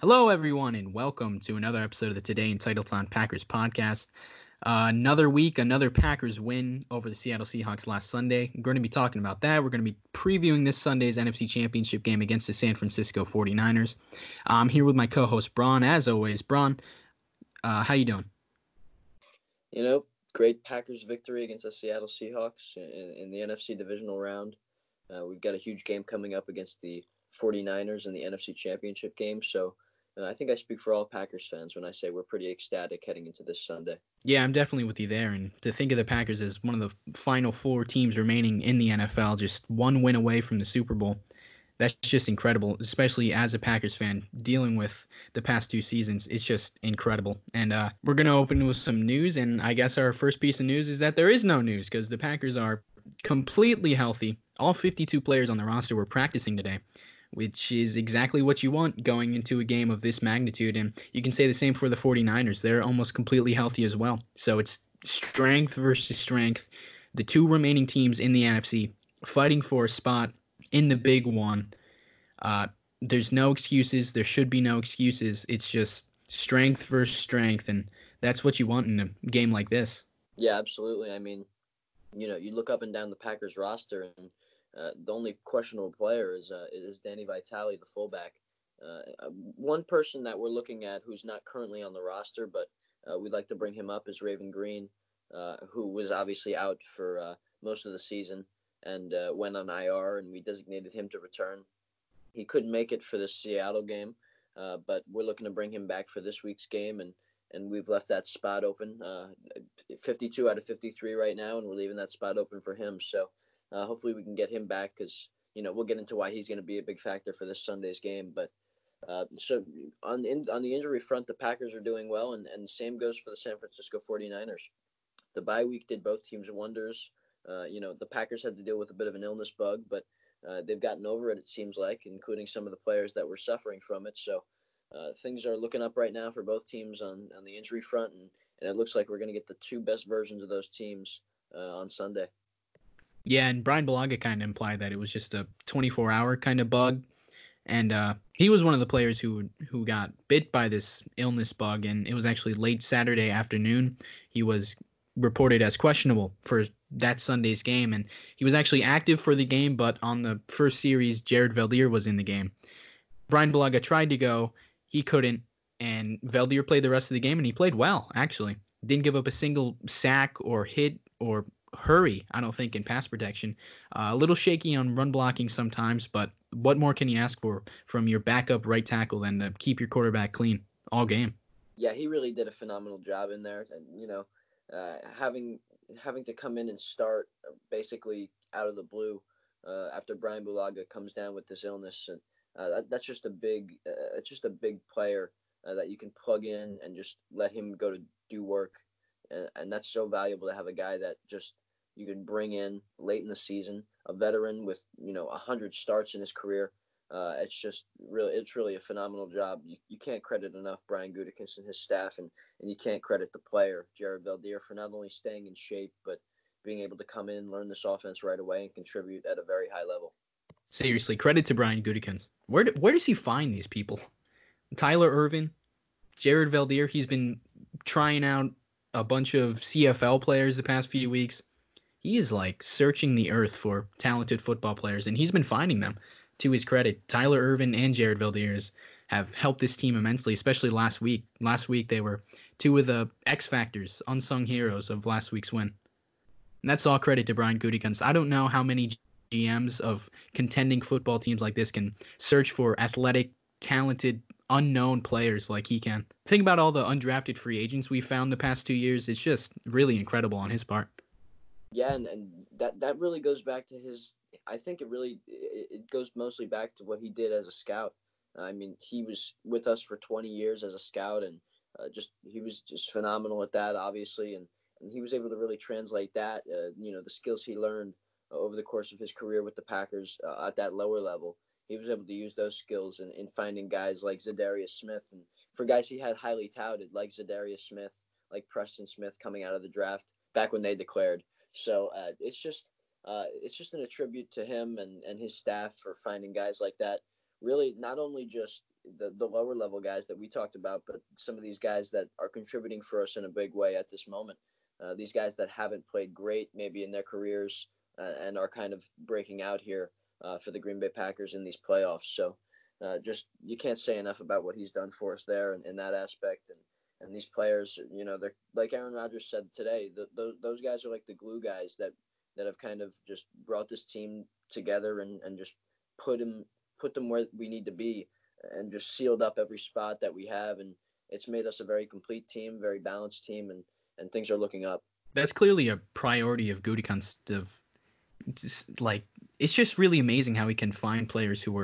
Hello, everyone, and welcome to another episode of the Today in Titletown Packers podcast. Another week, another Packers win over the Seattle Seahawks last Sunday. We're going to be talking about that. We're going to be previewing this Sunday's NFC Championship game against the San Francisco 49ers. I'm here with my co-host, Braun. As always, Braun, how you doing? You know, great Packers victory against the Seattle Seahawks in the NFC Divisional round. We've got a huge game coming up against the 49ers in the NFC Championship game, so I think I speak for all Packers fans when I say we're pretty ecstatic heading into this Sunday. Yeah, I'm definitely with you there. And to think of the Packers as one of the final four teams remaining in the NFL, just one win away from the Super Bowl, that's just incredible, especially as a Packers fan dealing with the past two seasons. It's just incredible. And we're going to open with some news. And I guess our first piece of news is that there is no news because the Packers are completely healthy. All 52 players on the roster were practicing today, which is exactly what you want going into a game of this magnitude. And you can say the same for the 49ers. They're almost completely healthy as well. So it's strength versus strength. The two remaining teams in the NFC fighting for a spot in the big one. There's no excuses. There should be no excuses. It's just strength versus strength. And that's what you want in a game like this. Yeah, absolutely. I mean, you know, you look up and down the Packers roster and the only questionable player is Danny Vitale, the fullback. One person that we're looking at who's not currently on the roster, but we'd like to bring him up, is Raven Greene, who was obviously out for most of the season and went on IR, and we designated him to return. He couldn't make it for the Seattle game, but we're looking to bring him back for this week's game, and we've left that spot open. 52 out of 53 right now, and we're leaving that spot open for him. So hopefully we can get him back because, you know, we'll get into why he's going to be a big factor for this Sunday's game. But so on the injury front, the Packers are doing well, and the same goes for the San Francisco 49ers. The bye week did both teams wonders. You know, the Packers had to deal with a bit of an illness bug, but they've gotten over it, it seems like, including some of the players that were suffering from it. So things are looking up right now for both teams on the injury front, and it looks like we're going to get the two best versions of those teams on Sunday. Yeah, and Brian Bulaga kind of implied that it was just a 24-hour kind of bug. And he was one of the players who got bit by this illness bug, and it was actually late Saturday afternoon. He was reported as questionable for that Sunday's game, and he was actually active for the game, but on the first series, Jared Veldheer was in the game. Brian Bulaga tried to go. He couldn't, and Veldheer played the rest of the game, and he played well, actually. Didn't give up a single sack or hit or hurry, I don't think, in pass protection. A little shaky on run blocking sometimes, but what more can you ask for from your backup right tackle than to keep your quarterback clean all game? Yeah, he really did a phenomenal job in there. And, you know, having to come in and start basically out of the blue after Brian Bulaga comes down with this illness, and that's just a big player that you can plug in and just let him go to do work. And that's so valuable to have a guy that just you can bring in late in the season, a veteran with, you know, 100 starts in his career. It's really a phenomenal job. You can't credit enough Brian Gutekunst and his staff, and you can't credit the player, Jared Veldheer, for not only staying in shape, but being able to come in, learn this offense right away, and contribute at a very high level. Seriously, credit to Brian Gutekunst. Where does he find these people? Tyler Irvin, Jared Veldheer, he's been trying out a bunch of CFL players the past few weeks. He is like searching the earth for talented football players, and he's been finding them. To his credit, Tyler Irvin and Jared Veldheer have helped this team immensely, especially last week. Last week, they were two of the X Factors, unsung heroes of last week's win. And that's all credit to Brian Gutekunst. I don't know how many GMs of contending football teams like this can search for athletic, talented, unknown players like he can. Think about all the undrafted free agents we found the past 2 years. It's just really incredible on his part. Yeah, and that really goes back to his – I think it goes mostly back to what he did as a scout. I mean, he was with us for 20 years as a scout, and he was just phenomenal at that, obviously, and he was able to really translate that, you know, the skills he learned over the course of his career with the Packers at that lower level. He was able to use those skills in finding guys like Za'Darius Smith, and for guys he had highly touted like Za'Darius Smith, like Preston Smith coming out of the draft back when they declared. So it's just an attribute to him and his staff for finding guys like that. Really, not only just the lower level guys that we talked about, but some of these guys that are contributing for us in a big way at this moment. These guys that haven't played great maybe in their careers and are kind of breaking out here for the Green Bay Packers in these playoffs. So just you can't say enough about what he's done for us there in that aspect. And these players, you know, they're like Aaron Rodgers said today, those guys are like the glue guys that have kind of just brought this team together and just put them where we need to be and just sealed up every spot that we have. And it's made us a very complete team, very balanced team, and things are looking up. That's clearly a priority of Gutekunst. It's just really amazing how he can find players who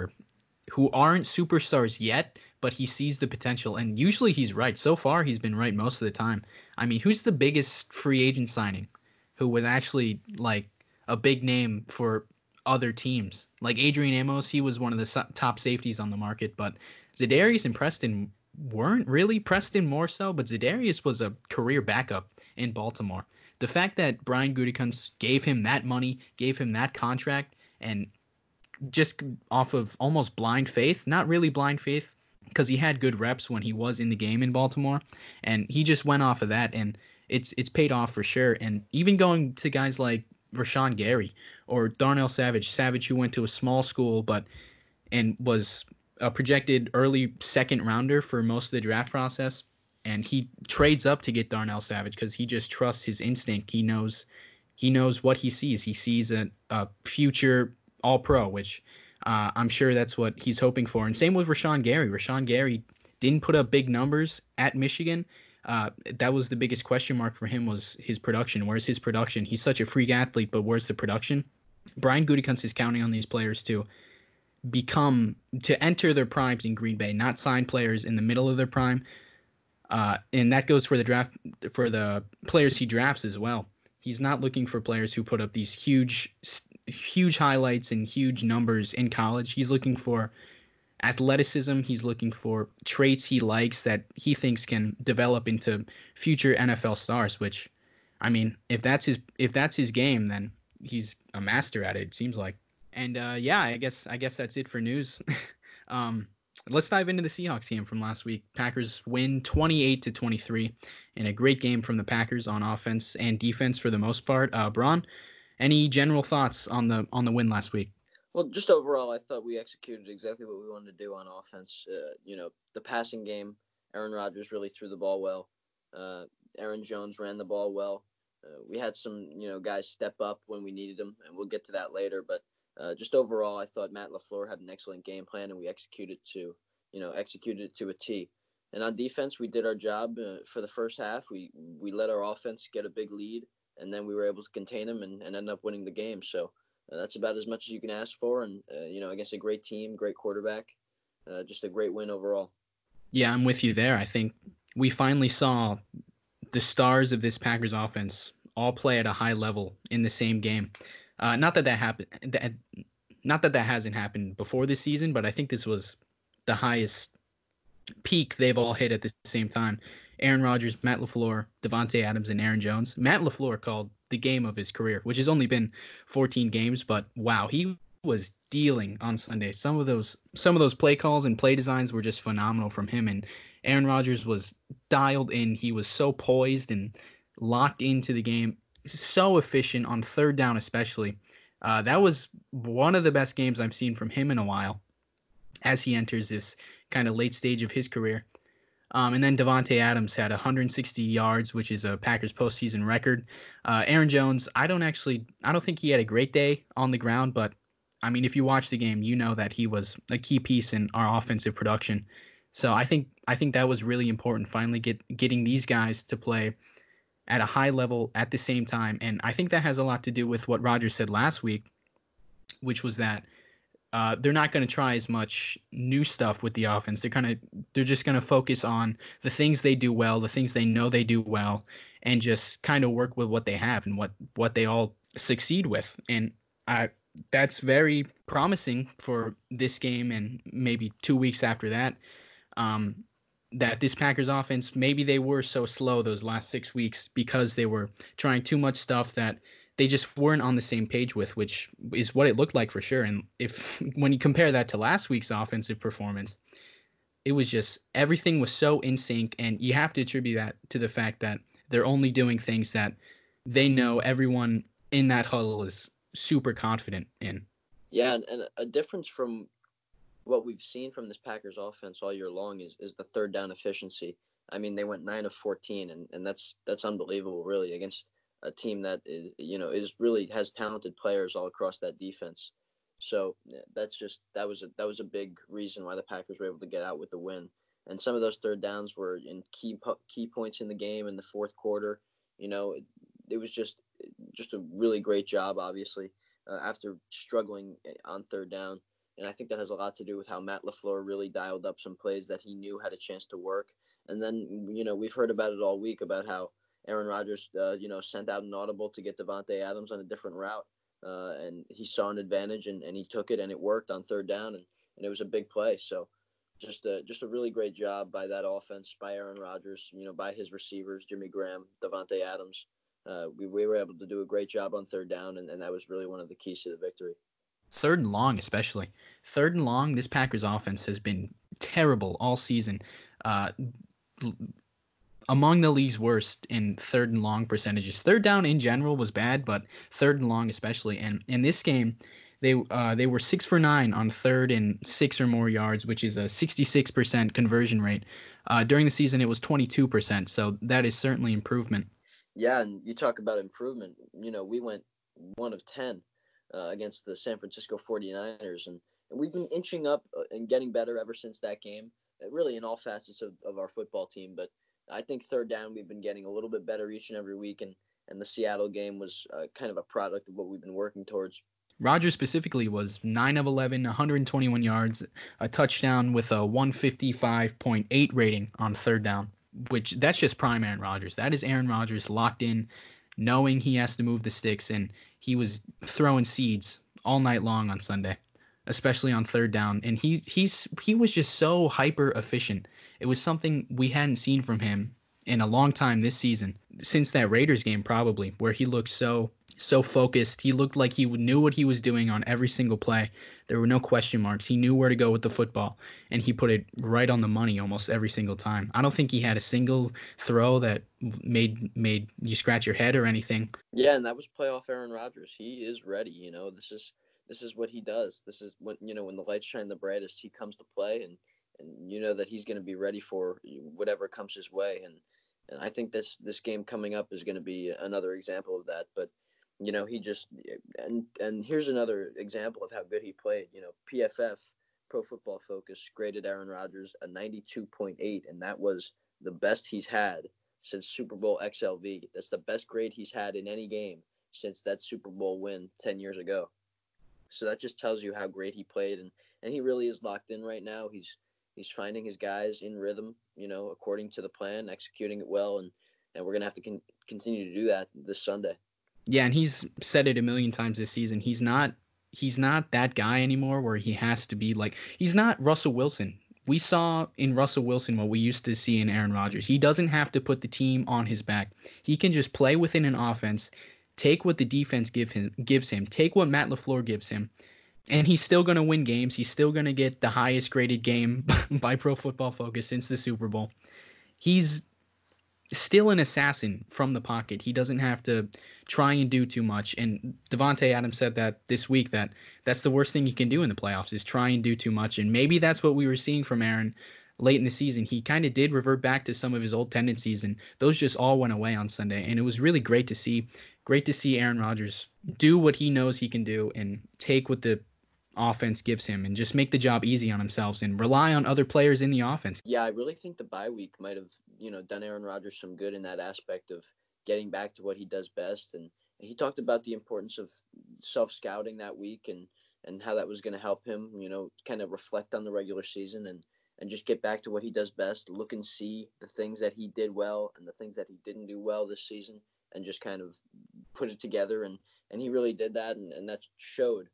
aren't superstars yet, but he sees the potential, and usually he's right. So far, he's been right most of the time. I mean, who's the biggest free agent signing who was actually like a big name for other teams? Like Adrian Amos, he was one of the top safeties on the market, but Za'Darius and Preston weren't really. Preston more so, but Za'Darius was a career backup in Baltimore. The fact that Brian Gutekunst gave him that money, gave him that contract, and just off of almost blind faith, not really blind faith, because he had good reps when he was in the game in Baltimore, and he just went off of that, and it's paid off for sure. And even going to guys like Rashawn Gary or Darnell Savage, who went to a small school and was a projected early second rounder for most of the draft process, and he trades up to get Darnell Savage because he just trusts his instinct. He knows what he sees. He sees a future All-Pro, which I'm sure that's what he's hoping for. And same with Rashawn Gary. Rashawn Gary didn't put up big numbers at Michigan. That was the biggest question mark for him, was his production. Where's his production? He's such a freak athlete, but where's the production? Brian Gutekunst is counting on these players to enter their primes in Green Bay, not sign players in the middle of their prime. And that goes for the draft, for the players he drafts as well. He's not looking for players who put up these huge highlights and huge numbers in college. He's looking for athleticism. He's looking for traits he likes that he thinks can develop into future NFL stars, which, I mean, if that's his game, then he's a master at it seems like. And I guess that's it for news. Let's dive into the Seahawks game from last week. Packers win 28-23 in a great game from the Packers on offense and defense for the most part. Braun, any general thoughts on the win last week? Well, just overall, I thought we executed exactly what we wanted to do on offense. The passing game, Aaron Rodgers really threw the ball well. Aaron Jones ran the ball well. We had some guys step up when we needed them, and we'll get to that later. But just overall, I thought Matt LaFleur had an excellent game plan, and we executed it to a T. And on defense, we did our job for the first half. We let our offense get a big lead, and then we were able to contain them and end up winning the game. So that's about as much as you can ask for. And, against a great team, great quarterback, just a great win overall. Yeah, I'm with you there. I think we finally saw the stars of this Packers offense all play at a high level in the same game. Not that that hasn't happened before this season, but I think this was the highest peak they've all hit at the same time. Aaron Rodgers, Matt LaFleur, Davante Adams, and Aaron Jones. Matt LaFleur called the game of his career, which has only been 14 games, but wow, he was dealing on Sunday. Some of those play calls and play designs were just phenomenal from him, and Aaron Rodgers was dialed in. He was so poised and locked into the game. So efficient on third down, especially. That was one of the best games I've seen from him in a while as he enters this kind of late stage of his career. And then Davante Adams had 160 yards, which is a Packers postseason record. Aaron Jones, I don't think he had a great day on the ground, but I mean, if you watch the game, you know that he was a key piece in our offensive production. So I think that was really important. Finally, getting these guys to play at a high level at the same time. And I think that has a lot to do with what Rodgers said last week, which was that they're not going to try as much new stuff with the offense. They're just going to focus on the things they do well, the things they know they do well, and just kind of work with what they have and what they all succeed with. And that's very promising for this game and maybe 2 weeks after that. That this Packers offense, maybe they were so slow those last 6 weeks because they were trying too much stuff that they just weren't on the same page with, which is what it looked like for sure. And when you compare that to last week's offensive performance, it was just everything was so in sync, and you have to attribute that to the fact that they're only doing things that they know everyone in that huddle is super confident in. Yeah, and a difference from what we've seen from this Packers offense all year long is the third down efficiency. I mean, they went 9 of 14, and that's unbelievable, really, against a team that is really has talented players all across that defense. So that was a big reason why the Packers were able to get out with the win. And some of those third downs were in key points in the game in the fourth quarter. You know, it was just a really great job, obviously, after struggling on third down. And I think that has a lot to do with how Matt LaFleur really dialed up some plays that he knew had a chance to work. And then, you know, we've heard about it all week about how Aaron Rodgers, sent out an audible to get Davante Adams on a different route. And he saw an advantage and he took it, and it worked on third down, and it was a big play. So just a really great job by that offense, by Aaron Rodgers, you know, by his receivers, Jimmy Graham, Davante Adams. We were able to do a great job on third down, and that was really one of the keys to the victory. Third and long, especially. Third and long, this Packers offense has been terrible all season. Among the league's worst in third and long percentages. Third down in general was bad, but third and long especially. And in this game, they were 6 for 9 on third and 6 or more yards, which is a 66% conversion rate. During the season, it was 22%, so that is certainly improvement. Yeah, and you talk about improvement. You know, we went 1 of 10 against the San Francisco 49ers, and we've been inching up and getting better ever since that game, really in all facets of our football team. But I think third down, we've been getting a little bit better each and every week, and the Seattle game was kind of a product of what we've been working towards. Rodgers specifically was 9 of 11, 121 yards, a touchdown with a 155.8 rating on third down, which that's just prime Aaron Rodgers. That is Aaron Rodgers locked in, knowing he has to move the sticks, and he was throwing seeds all night long on Sunday, especially on third down. And he was just so hyper efficient. It was something we hadn't seen from him in a long time this season, since that Raiders game probably, where he looked so focused. He looked like he knew what he was doing on every single play. There were no question marks. He knew where to go with the football, and he put it right on the money almost every single time. I don't think he had a single throw that made you scratch your head or anything. Yeah, and that was playoff Aaron Rodgers. He is ready, you know. This is what he does. This is when, you know, when the lights shine the brightest, he comes to play, and you know that he's going to be ready for whatever comes his way. And I think this game coming up is going to be another example of that. But, you know, he just and here's another example of how good he played. You know, PFF, Pro Football Focus, graded Aaron Rodgers a 92.8, and that was the best he's had since Super Bowl XLV. That's the best grade he's had in any game since that Super Bowl win 10 years ago. So that just tells you how great he played, and he really is locked in right now. He's finding his guys in rhythm, you know, according to the plan, executing it well, and we're going to have to continue to do that this Sunday. Yeah, and he's said it a million times this season. He's not that guy anymore where he has to be like – he's not Russell Wilson. We saw in Russell Wilson what we used to see in Aaron Rodgers. He doesn't have to put the team on his back. He can just play within an offense – take what the defense gives him. Take what Matt LaFleur gives him. And he's still going to win games. He's still going to get the highest graded game by Pro Football Focus since the Super Bowl. He's still an assassin from the pocket. He doesn't have to try and do too much. And Davante Adams said that this week, that that's the worst thing you can do in the playoffs is try and do too much. And maybe that's what we were seeing from Aaron late in the season. He kind of did revert back to some of his old tendencies, and those just all went away on Sunday. And it was really great to see. Great to see Aaron Rodgers do what he knows he can do and take what the offense gives him and just make the job easy on himself and rely on other players in the offense. Yeah, I really think the bye week might have, you know, done Aaron Rodgers some good in that aspect of getting back to what he does best. And he talked about the importance of self-scouting that week and how that was going to help him, you know, kind of reflect on the regular season and just get back to what he does best, look and see the things that he did well and the things that he didn't do well this season, and just kind of put it together. And he really did that, and that showed,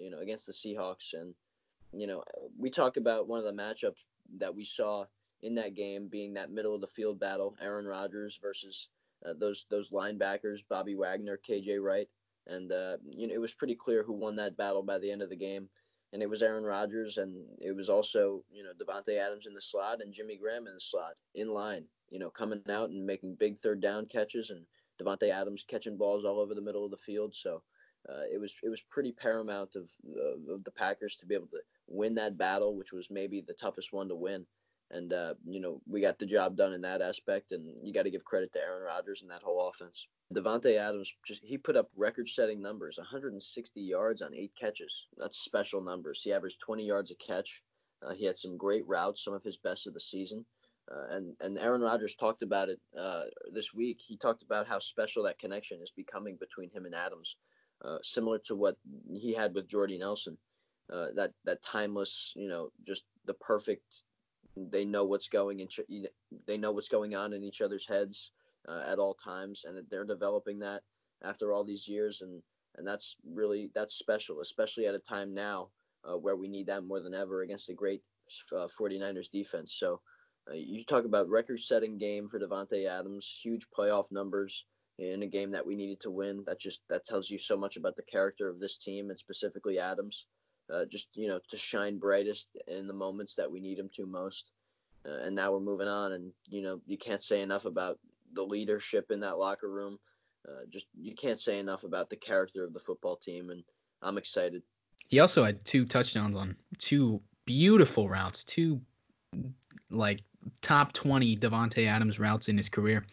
you know, against the Seahawks. And, you know, we talk about one of the matchups that we saw in that game being that middle-of-the-field battle, Aaron Rodgers versus those linebackers, Bobby Wagner, KJ Wright. And, you know, it was pretty clear who won that battle by the end of the game. and it was Aaron Rodgers, and it was also, you know, Davante Adams in the slot and Jimmy Graham in the slot, in line, you know, coming out and making big third down catches, and Davante Adams catching balls all over the middle of the field. So it was pretty paramount of the Packers to be able to win that battle, which was maybe the toughest one to win. And, you know, we got the job done in that aspect, and you got to give credit to Aaron Rodgers and that whole offense. Davante Adams, he put up record-setting numbers, 160 yards on 8 catches. That's special numbers. He averaged 20 yards a catch. He had some great routes, some of his best of the season. And Aaron Rodgers talked about it this week. He talked about how special that connection is becoming between him and Adams, similar to what he had with Jordy Nelson. That timeless, you know, just the perfect. They know what's going on in each other's heads at all times, and they're developing that after all these years, and that's special, especially at a time now where we need that more than ever against the great 49ers defense. So you talk about record-setting game for Davante Adams, huge playoff numbers in a game that we needed to win. That tells you so much about the character of this team, and specifically Adams. Just, you know, to shine brightest in the moments that we need him to most. And now we're moving on. And, you know, you can't say enough about the leadership in that locker room. You can't say enough about the character of the football team. And I'm excited. He also had 2 touchdowns on 2 beautiful routes, 2, like, top 20 Davante Adams routes in his career.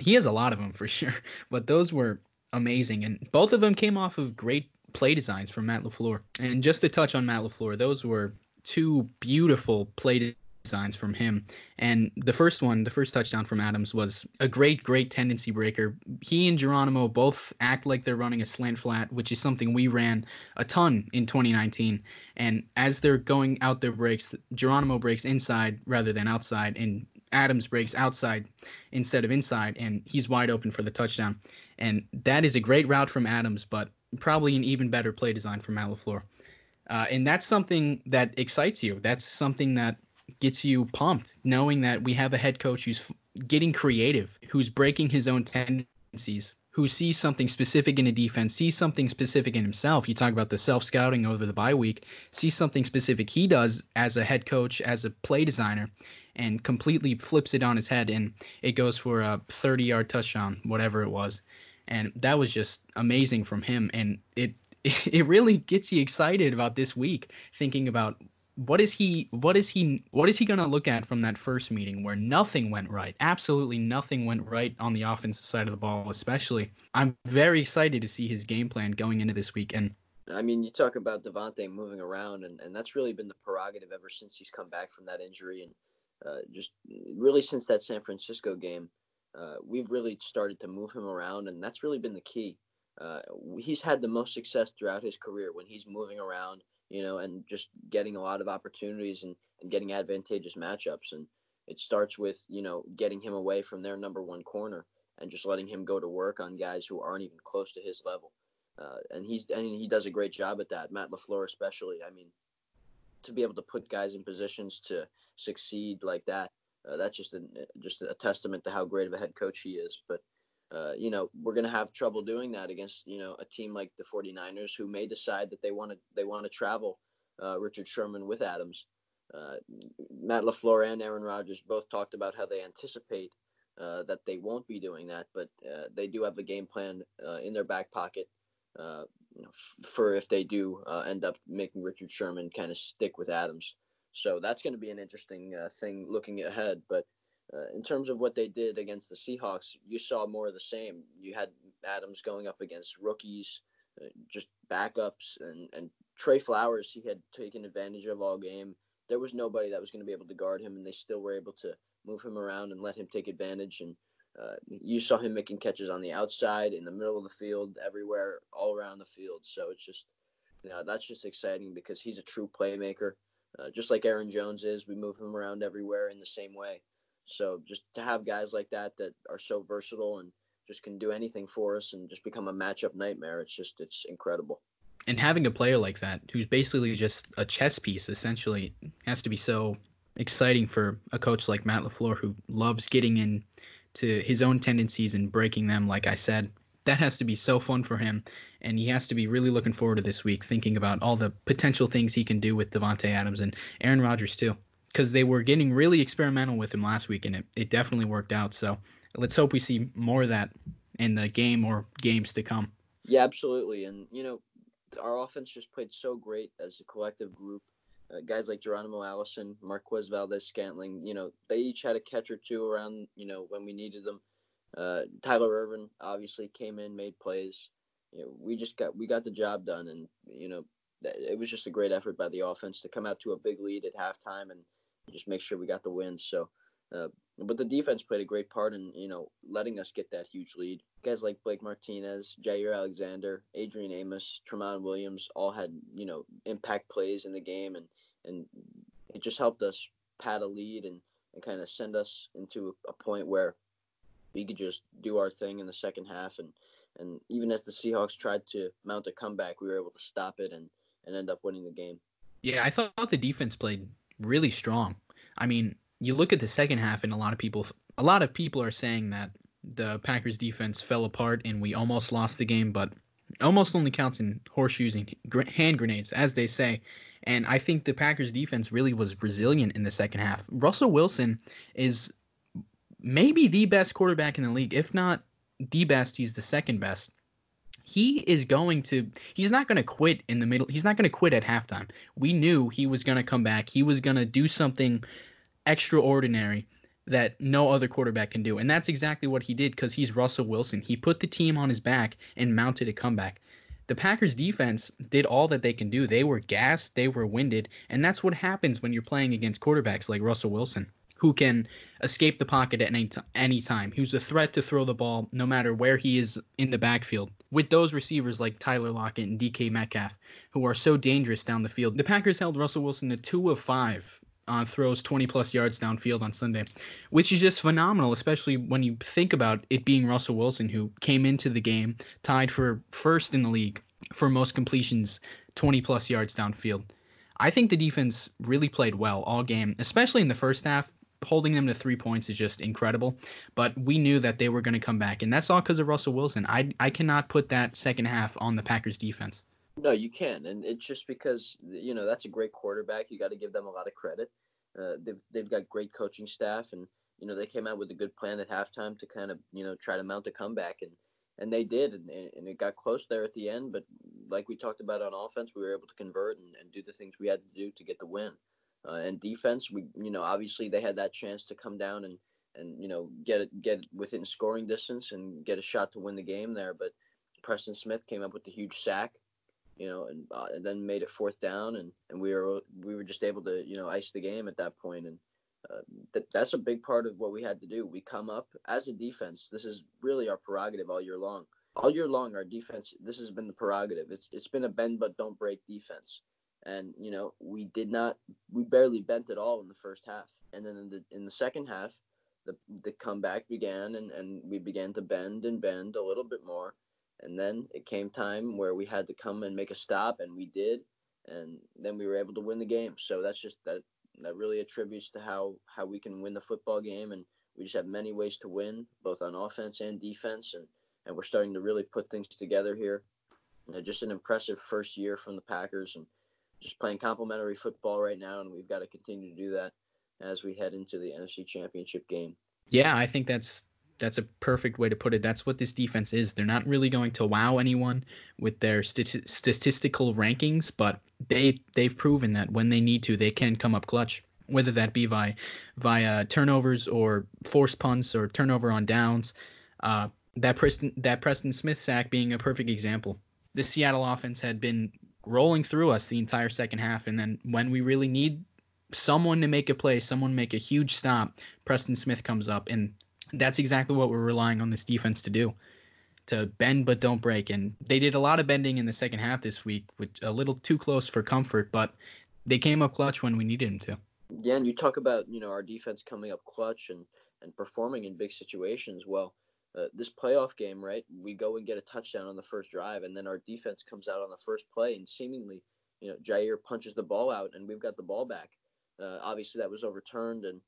He has a lot of them for sure, but those were amazing. And both of them came off of great play designs from Matt LaFleur. And just to touch on Matt LaFleur, those were 2 beautiful play designs from him. And the first touchdown from Adams was a great, great tendency breaker. He and Geronimo both act like they're running a slant flat, which is something we ran a ton in 2019. And as they're going out their breaks, Geronimo breaks inside rather than outside, and Adams breaks outside instead of inside, and he's wide open for the touchdown. And that is a great route from Adams, but probably an even better play design from Matt LaFleur. And that's something that excites you. That's something that gets you pumped, knowing that we have a head coach who's getting creative, who's breaking his own tendencies, who sees something specific in a defense, sees something specific in himself. You talk about the self-scouting over the bye week, sees something specific he does as a head coach, as a play designer, and completely flips it on his head, and it goes for a 30-yard touchdown, whatever it was. And that was just amazing from him. And it really gets you excited about this week, thinking about what is he going to look at from that first meeting where nothing went right? Absolutely nothing went right on the offensive side of the ball, especially. I'm very excited to see his game plan going into this week. And I mean, you talk about Davante moving around, and that's really been the prerogative ever since he's come back from that injury, and just really since that San Francisco game. We've really started to move him around, and that's really been the key. He's had the most success throughout his career when he's moving around, you know, and just getting a lot of opportunities and getting advantageous matchups. And it starts with, you know, getting him away from their number one corner and just letting him go to work on guys who aren't even close to his level. And he does a great job at that, Matt LaFleur especially. I mean, to be able to put guys in positions to succeed like that, that's just a testament to how great of a head coach he is. But, you know, we're going to have trouble doing that against, you know, a team like the 49ers, who may decide that they want to travel Richard Sherman with Adams. Matt LaFleur and Aaron Rodgers both talked about how they anticipate that they won't be doing that, but they do have a game plan in their back pocket for if they do end up making Richard Sherman kind of stick with Adams. So that's going to be an interesting thing looking ahead. But in terms of what they did against the Seahawks, you saw more of the same. You had Adams going up against rookies, just backups, and Trey Flowers he had taken advantage of all game. There was nobody that was going to be able to guard him, and they still were able to move him around and let him take advantage. And you saw him making catches on the outside, in the middle of the field, everywhere, all around the field. So it's just, you know, that's just exciting because he's a true playmaker. Just like Aaron Jones is, we move him around everywhere in the same way. So just to have guys like that are so versatile and just can do anything for us and just become a matchup nightmare, it's incredible. And having a player like that, who's basically just a chess piece, essentially, has to be so exciting for a coach like Matt LaFleur, who loves getting into his own tendencies and breaking them, like I said. that has to be so fun for him, and he has to be really looking forward to this week, thinking about all the potential things he can do with Davante Adams and Aaron Rodgers too, because they were getting really experimental with him last week, and it definitely worked out. So let's hope we see more of that in the game or games to come. Yeah, absolutely. And, you know, our offense just played so great as a collective group. Guys like Geronimo Allison, Marquez Valdez-Scantling, you know, they each had a catch or two around, you know, when we needed them. Tyler Irvin obviously came in, made plays. You know, we got the job done, and, you know, it was just a great effort by the offense to come out to a big lead at halftime and just make sure we got the win. So, but the defense played a great part in, you know, letting us get that huge lead. Guys like Blake Martinez, Jair Alexander, Adrian Amos, Tramon Williams all had, you know, impact plays in the game, and it just helped us pad a lead and kind of send us into a point where we could just do our thing in the second half. And even as the Seahawks tried to mount a comeback, we were able to stop it and end up winning the game. Yeah, I thought the defense played really strong. I mean, you look at the second half, and a lot of people are saying that the Packers defense fell apart and we almost lost the game, but almost only counts in horseshoes and hand grenades, as they say. And I think the Packers defense really was resilient in the second half. Russell Wilson is maybe the best quarterback in the league. If not the best, he's the second best. He's not going to quit in the middle. He's not going to quit at halftime. We knew he was going to come back. He was going to do something extraordinary that no other quarterback can do. And that's exactly what he did, because he's Russell Wilson. He put the team on his back and mounted a comeback. The Packers defense did all that they can do. They were gassed. They were winded. And that's what happens when you're playing against quarterbacks like Russell Wilson, who can escape the pocket at any time, who's a threat to throw the ball no matter where he is in the backfield. With those receivers like Tyler Lockett and DK Metcalf, who are so dangerous down the field, the Packers held Russell Wilson to 2 of 5 on throws 20-plus yards downfield on Sunday, which is just phenomenal, especially when you think about it being Russell Wilson, who came into the game tied for first in the league for most completions 20-plus yards downfield. I think the defense really played well all game, especially in the first half. Holding them to 3 points is just incredible, but we knew that they were going to come back, and that's all because of Russell Wilson. I cannot put that second half on the Packers defense. No, you can, and it's just because, you know, that's a great quarterback. You got to give them a lot of credit. They've got great coaching staff, and, you know, they came out with a good plan at halftime to kind of, you know, try to mount a comeback, and they did, and it got close there at the end, but like we talked about on offense, we were able to convert and do the things we had to do to get the win. And defense, we, you know, obviously they had that chance to come down and you know, get within scoring distance and get a shot to win the game there. But Preston Smith came up with the huge sack, you know, and then made it fourth down, and we were just able to, you know, ice the game at that point. And that's a big part of what we had to do. We come up as a defense. This is really our prerogative all year long. All year long, our defense. This has been the prerogative. It's been a bend but don't break defense. And, you know, we barely bent at all in the first half. And then in the second half, the comeback began, and we began to bend a little bit more. And then it came time where we had to come and make a stop, and we did. And then we were able to win the game. So that's just that really attributes to how we can win the football game. And we just have many ways to win, both on offense and defense. And we're starting to really put things together here. You know, just an impressive first year from the Packers, and just playing complimentary football right now, and we've got to continue to do that as we head into the NFC Championship game. Yeah, I think that's a perfect way to put it. That's what this defense is. They're not really going to wow anyone with their statistical rankings, but they've proven that when they need to, they can come up clutch, whether that be via turnovers or forced punts or turnover on downs. That Preston Smith sack being a perfect example. The Seattle offense had been rolling through us the entire second half, and then when we really need someone to make a play, someone make a huge stop, Preston Smith comes up, and that's exactly what we're relying on this defense to do, to bend but don't break. And they did a lot of bending in the second half this week, which a little too close for comfort, but they came up clutch when we needed them to. Yeah, and you talk about, you know, our defense coming up clutch and performing in big situations. Well, this playoff game, right, we go and get a touchdown on the first drive, and then our defense comes out on the first play, and seemingly, you know, Jair punches the ball out, and we've got the ball back. Obviously, that was overturned, and,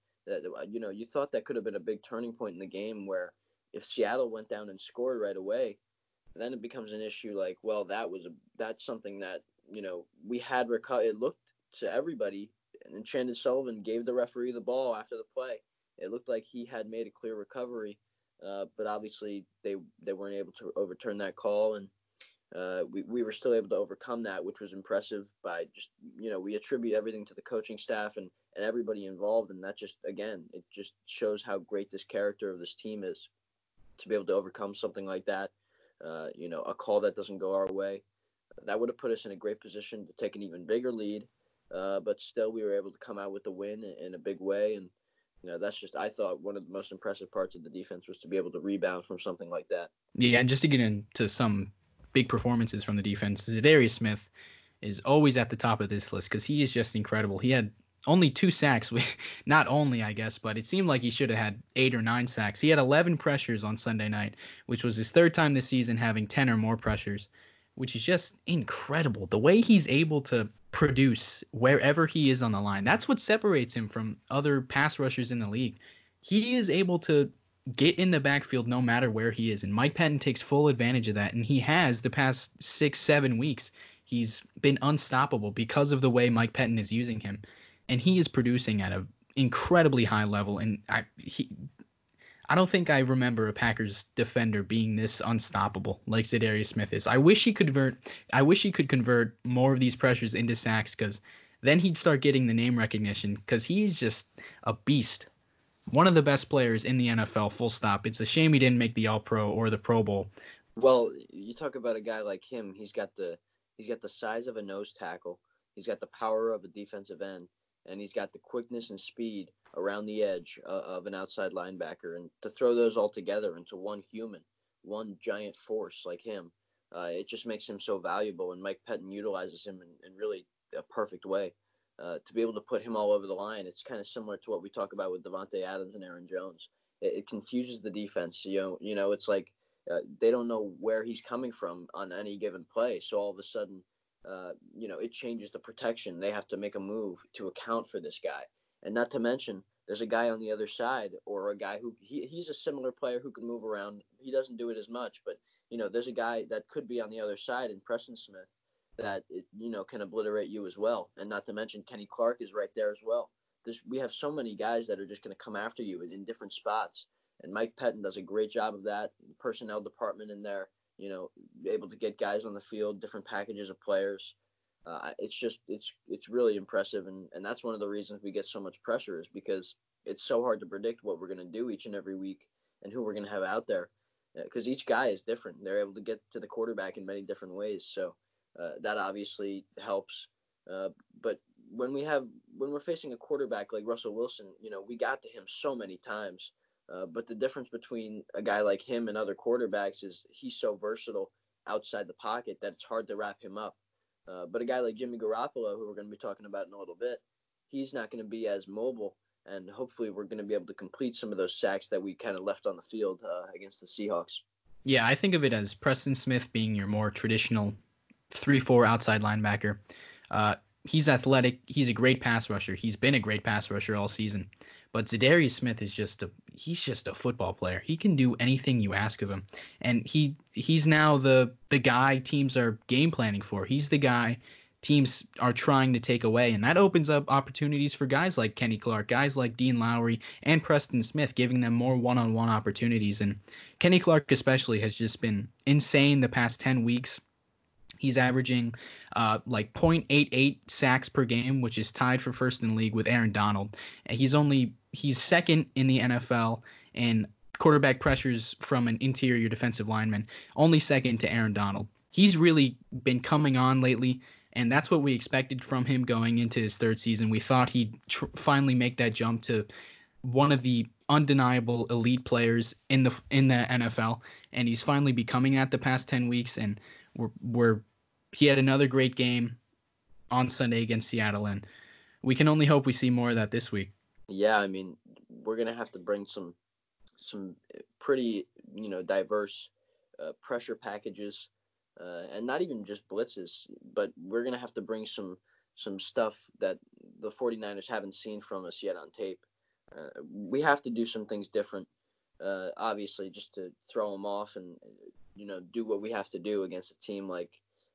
you know, you thought that could have been a big turning point in the game, where if Seattle went down and scored right away, then it becomes an issue like, well, that's something that, you know, we had recovered. It looked to everybody, and Chandon Sullivan gave the referee the ball after the play. It looked like he had made a clear recovery, but obviously they weren't able to overturn that call, and we were still able to overcome that, which was impressive by just, you know, we attribute everything to the coaching staff and everybody involved, and that just, again, it just shows how great this character of this team is to be able to overcome something like that, you know, a call that doesn't go our way. That would have put us in a great position to take an even bigger lead, but still we were able to come out with the win in a big way, and, you know, that's just, I thought, one of the most impressive parts of the defense was to be able to rebound from something like that. Yeah, and just to get into some big performances from the defense, Za'Darius Smith is always at the top of this list because he is just incredible. He had only 2 sacks, not only, I guess, but it seemed like he should have had 8 or 9 sacks. He had 11 pressures on Sunday night, which was his 3rd time this season having 10 or more pressures, which is just incredible. The way he's able to produce wherever he is on the line, that's what separates him from other pass rushers in the league. He is able to get in the backfield no matter where he is, and Mike Pettine takes full advantage of that, and he has the past 6-7 weeks. He's been unstoppable because of the way Mike Pettine is using him. And he is producing at an incredibly high level. And I don't think I remember a Packers defender being this unstoppable like Za'Darius Smith is. I wish he could convert more of these pressures into sacks, because then he'd start getting the name recognition, because he's just a beast. One of the best players in the NFL, full stop. It's a shame he didn't make the All-Pro or the Pro Bowl. Well, you talk about a guy like him. He's got the size of a nose tackle. He's got the power of a defensive end. And he's got the quickness and speed around the edge of an outside linebacker. And to throw those all together into one human, one giant force like him, it just makes him so valuable. And Mike Pettine utilizes him in really a perfect way. To be able to put him all over the line, it's kind of similar to what we talk about with Davante Adams and Aaron Jones. It confuses the defense. You know, it's like they don't know where he's coming from on any given play. So all of a sudden, you know, it changes the protection. They have to make a move to account for this guy. And not to mention, there's a guy on the other side, or a guy who he's a similar player who can move around. He doesn't do it as much, but, you know, there's a guy that could be on the other side in Preston Smith that, you know, can obliterate you as well. And not to mention, Kenny Clark is right there as well. We have so many guys that are just going to come after you in different spots. And Mike Pettine does a great job of that. The personnel department in there, you know, able to get guys on the field, different packages of players. It's really impressive. And that's one of the reasons we get so much pressure, is because it's so hard to predict what we're going to do each and every week and who we're going to have out there, because each guy is different. They're able to get to the quarterback in many different ways. So that obviously helps. But when we're facing a quarterback like Russell Wilson, you know, we got to him so many times. But the difference between a guy like him and other quarterbacks is he's so versatile outside the pocket that it's hard to wrap him up. But a guy like Jimmy Garoppolo, who we're going to be talking about in a little bit, he's not going to be as mobile, and hopefully we're going to be able to complete some of those sacks that we kind of left on the field against the Seahawks. Yeah, I think of it as Preston Smith being your more traditional 3-4 outside linebacker. He's athletic. He's a great pass rusher. He's been a great pass rusher all season. But Za'Darius Smith is he's just a football player. He can do anything you ask of him. And he's now the guy teams are game planning for. He's the guy teams are trying to take away. And that opens up opportunities for guys like Kenny Clark, guys like Dean Lowry, and Preston Smith, giving them more one-on-one opportunities. And Kenny Clark especially has just been insane the past 10 weeks. He's averaging like 0.88 sacks per game, which is tied for first in the league with Aaron Donald. And he's second in the NFL in quarterback pressures from an interior defensive lineman, only second to Aaron Donald. He's really been coming on lately, and that's what we expected from him going into his 3rd season. We thought he'd finally make that jump to one of the undeniable elite players in the NFL, and he's finally becoming that the past 10 weeks, and he had another great game on Sunday against Seattle, and we can only hope we see more of that this week. Yeah, I mean, we're going to have to bring some pretty, you know, diverse pressure packages, and not even just blitzes, but we're going to have to bring some stuff that the 49ers haven't seen from us yet on tape. We have to do some things different, obviously, just to throw them off and you know, do what we have to do against a team like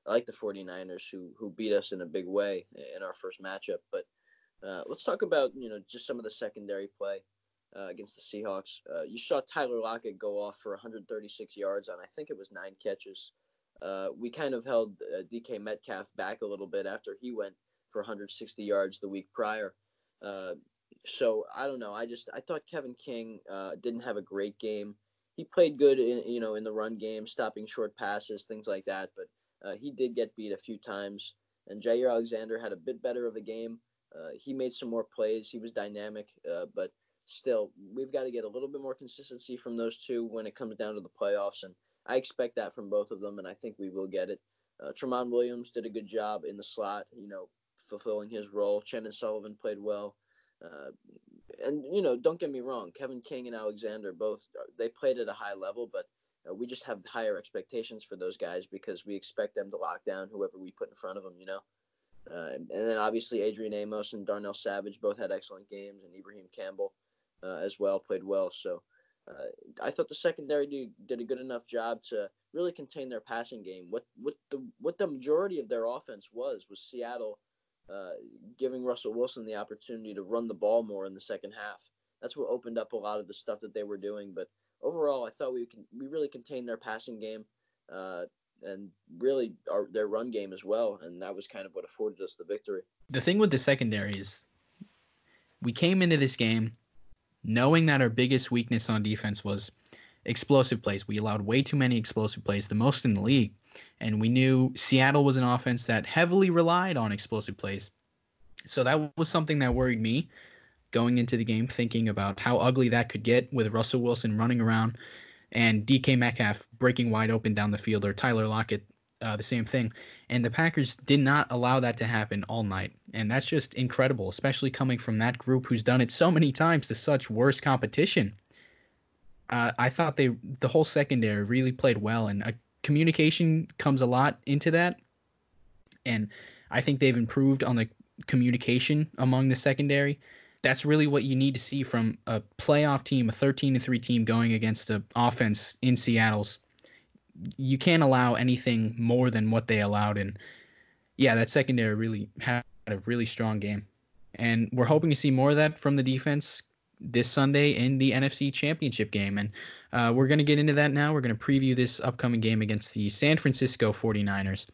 the 49ers who beat us in a big way in our first matchup. But let's talk about, you know, just some of the secondary play against the Seahawks. You saw Tyler Lockett go off for 136 yards on, I think it was 9 catches. We kind of held DK Metcalf back a little bit after he went for 160 yards the week prior. So I don't know. I thought Kevin King didn't have a great game. He played good in the run game, stopping short passes, things like that. But he did get beat a few times. And Jair Alexander had a bit better of a game. He made some more plays. He was dynamic. But still, we've got to get a little bit more consistency from those two when it comes down to the playoffs. And I expect that from both of them, and I think we will get it. Tramon Williams did a good job in the slot, fulfilling his role. Shannon Sullivan played well. And don't get me wrong, Kevin King and Alexander both, they played at a high level, but we just have higher expectations for those guys because we expect them to lock down whoever we put in front of them, and then obviously Adrian Amos and Darnell Savage both had excellent games, and Ibrahim Campbell as well played well. So I thought the secondary did a good enough job to really contain their passing game. What the majority of their offense was Seattle giving Russell Wilson the opportunity to run the ball more in the second half. That's what opened up a lot of the stuff that they were doing. But overall, I thought we really contained their passing game and really their run game as well. And that was kind of what afforded us the victory. The thing with the secondary is we came into this game knowing that our biggest weakness on defense was explosive plays. We allowed way too many explosive plays, the most in the league. And we knew Seattle was an offense that heavily relied on explosive plays. So that was something that worried me going into the game, thinking about how ugly that could get with Russell Wilson running around and DK Metcalf breaking wide open down the field, or Tyler Lockett, the same thing. And the Packers did not allow that to happen all night. And that's just incredible, especially coming from that group who's done it so many times to such worse competition. I thought the whole secondary really played well, and communication comes a lot into that. And I think they've improved on the communication among the secondary. That's really what you need to see from a playoff team, a 13-3 team going against an offense in Seattle's. You can't allow anything more than what they allowed. And yeah, that secondary really had a really strong game. And we're hoping to see more of that from the defense this Sunday in the NFC Championship game. And we're going to get into that now. We're going to preview this upcoming game against the San Francisco 49ers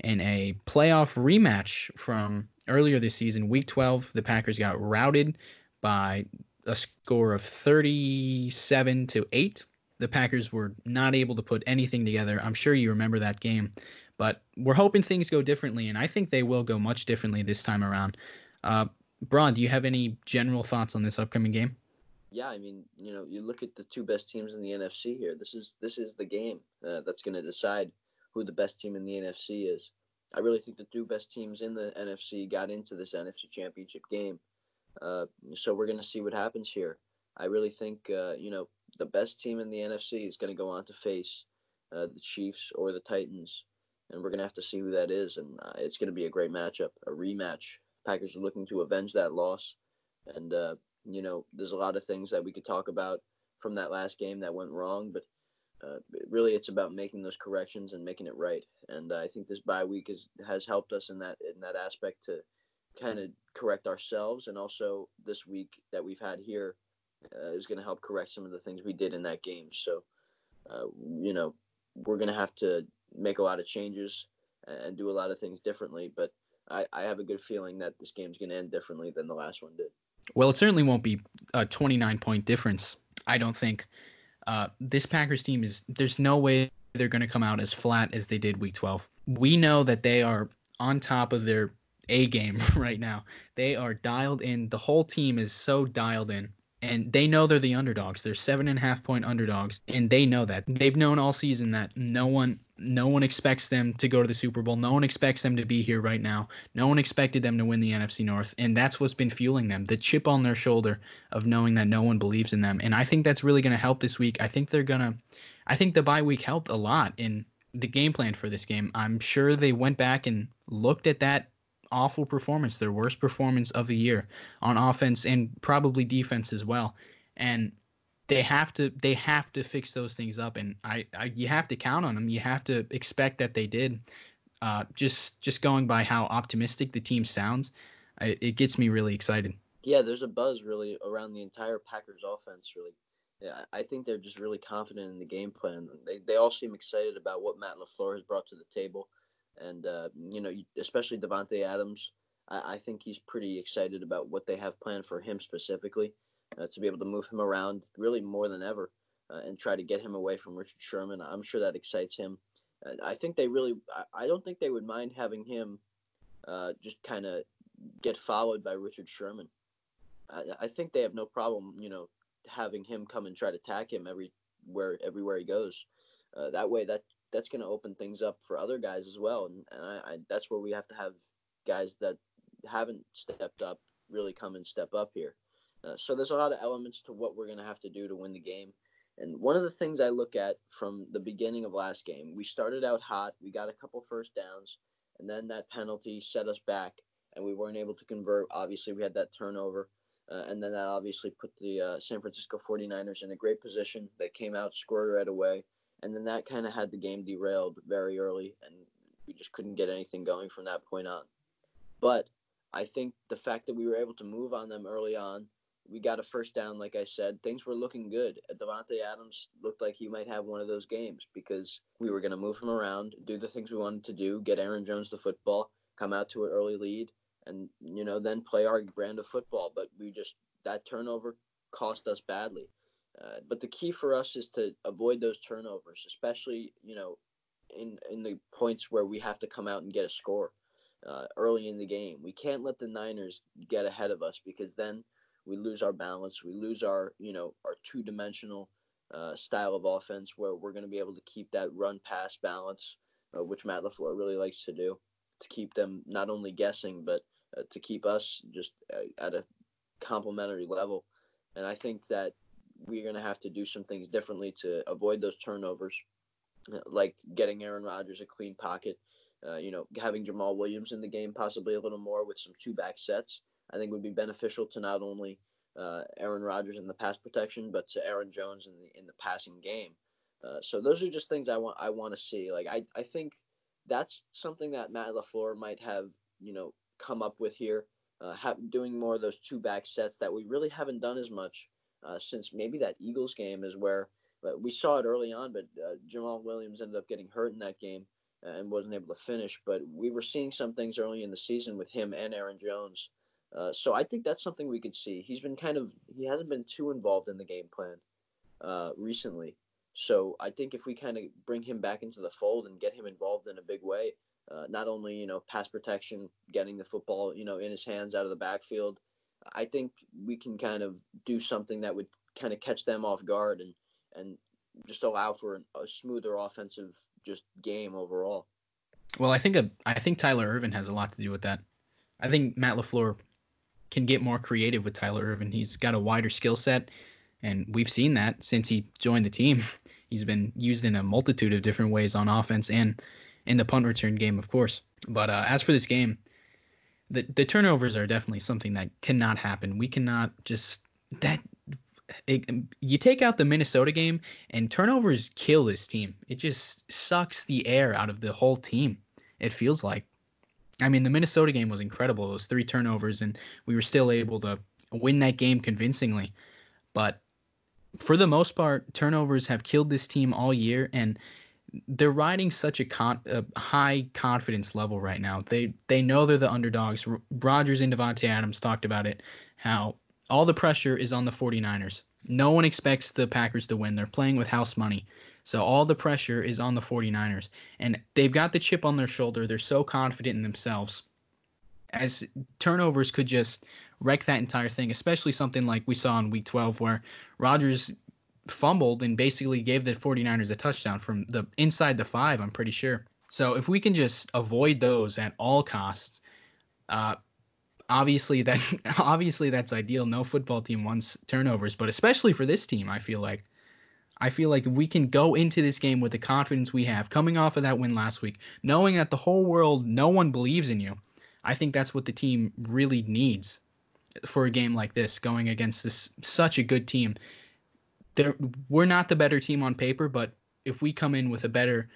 in a playoff rematch from earlier this season. Week 12, the Packers got routed by a score of 37-8. The Packers were not able to put anything together. I'm sure you remember that game. But we're hoping things go differently, and I think they will go much differently this time around. Braun, do you have any general thoughts on this upcoming game? Yeah, I mean, you look at the two best teams in the NFC here. This is the game that's going to decide who the best team in the NFC is. I really think the two best teams in the NFC got into this NFC Championship game. So we're going to see what happens here. I really think, the best team in the NFC is going to go on to face the Chiefs or the Titans, and we're going to have to see who that is. And it's going to be a great matchup, a rematch. Packers are looking to avenge that loss. And, there's a lot of things that we could talk about from that last game that went wrong. But really, it's about making those corrections and making it right. And I think this bye week has helped us in that aspect to kind of correct ourselves. And also this week that we've had here is going to help correct some of the things we did in that game. So, we're going to have to make a lot of changes and do a lot of things differently. But I have a good feeling that this game's going to end differently than the last one did. Well, it certainly won't be a 29-point difference, I don't think. This Packers team there's no way they're going to come out as flat as they did Week 12. We know that they are on top of their A game right now. They are dialed in. The whole team is so dialed in. And they know they're the underdogs. They're 7.5-point underdogs, and they know that. They've known all season that no one expects them to go to the Super Bowl. No one expects them to be here right now. No one expected them to win the NFC North, and that's what's been fueling them, the chip on their shoulder of knowing that no one believes in them. And I think that's really going to help this week. I think the bye week helped a lot in the game plan for this game. I'm sure they went back and looked at that awful performance, their worst performance of the year on offense and probably defense as well. And They have to fix those things up, and you have to count on them. You have to expect that they did. Just going by how optimistic the team sounds, it gets me really excited. Yeah, there's a buzz really around the entire Packers offense. Really, yeah, I think they're just really confident in the game plan. They all seem excited about what Matt LaFleur has brought to the table, and especially Davante Adams. I think he's pretty excited about what they have planned for him specifically. To be able to move him around really more than ever and try to get him away from Richard Sherman. I'm sure that excites him. I think they really – I don't think they would mind having him just kind of get followed by Richard Sherman. I think they have no problem, having him come and try to attack him everywhere he goes. That way that's going to open things up for other guys as well. And that's where we have to have guys that haven't stepped up really come and step up here. So there's a lot of elements to what we're going to have to do to win the game. And one of the things I look at from the beginning of last game, we started out hot. We got a couple first downs, and then that penalty set us back, and we weren't able to convert. Obviously, we had that turnover, and then that obviously put the San Francisco 49ers in a great position. They came out, scored right away, and then that kind of had the game derailed very early, and we just couldn't get anything going from that point on. But I think the fact that we were able to move on them early on, we got a first down, like I said. Things were looking good. Davante Adams looked like he might have one of those games because we were going to move him around, do the things we wanted to do, get Aaron Jones the football, come out to an early lead, and, then play our brand of football. But that turnover cost us badly. But the key for us is to avoid those turnovers, especially, in the points where we have to come out and get a score early in the game. We can't let the Niners get ahead of us because then we lose our balance. We lose our, our two-dimensional style of offense where we're going to be able to keep that run-pass balance, which Matt LaFleur really likes to do, to keep them not only guessing but to keep us just at a complementary level. And I think that we're going to have to do some things differently to avoid those turnovers, like getting Aaron Rodgers a clean pocket, having Jamal Williams in the game possibly a little more with some two-back sets. I think would be beneficial to not only Aaron Rodgers in the pass protection, but to Aaron Jones in the passing game. So those are just things I want to see. Like I think that's something that Matt LaFleur might have come up with here, doing more of those two back sets that we really haven't done as much since maybe that Eagles game is where we saw it early on, but Jamal Williams ended up getting hurt in that game and wasn't able to finish. But we were seeing some things early in the season with him and Aaron Jones. So I think that's something we could see. He hasn't been too involved in the game plan recently. So I think if we kind of bring him back into the fold and get him involved in a big way, not only, pass protection, getting the football, in his hands out of the backfield, I think we can kind of do something that would kind of catch them off guard and just allow for a smoother offensive just game overall. Well, I think Tyler Irvin has a lot to do with that. I think Matt LaFleur can get more creative with Tyler Irvin. He's got a wider skill set, and we've seen that since he joined the team. He's been used in a multitude of different ways on offense and in the punt return game, of course. But as for this game, the turnovers are definitely something that cannot happen. We cannot just – you take out the Minnesota game, and turnovers kill this team. It just sucks the air out of the whole team, it feels like. I mean, the Minnesota game was incredible, those three turnovers, and we were still able to win that game convincingly. But for the most part, turnovers have killed this team all year, and they're riding such a high confidence level right now. They know they're the underdogs. Rodgers and Davante Adams talked about it, how all the pressure is on the 49ers. No one expects the Packers to win. They're playing with house money. So all the pressure is on the 49ers, and they've got the chip on their shoulder. They're so confident in themselves, as turnovers could just wreck that entire thing, especially something like we saw in Week 12 where Rodgers fumbled and basically gave the 49ers a touchdown from the inside the 5, I'm pretty sure. So if we can just avoid those at all costs, obviously that's ideal. No football team wants turnovers, but especially for this team, I feel like we can go into this game with the confidence we have coming off of that win last week, knowing that the whole world, no one believes in you. I think that's what the team really needs for a game like this, going against such a good team. we're not the better team on paper, but if we come in with a better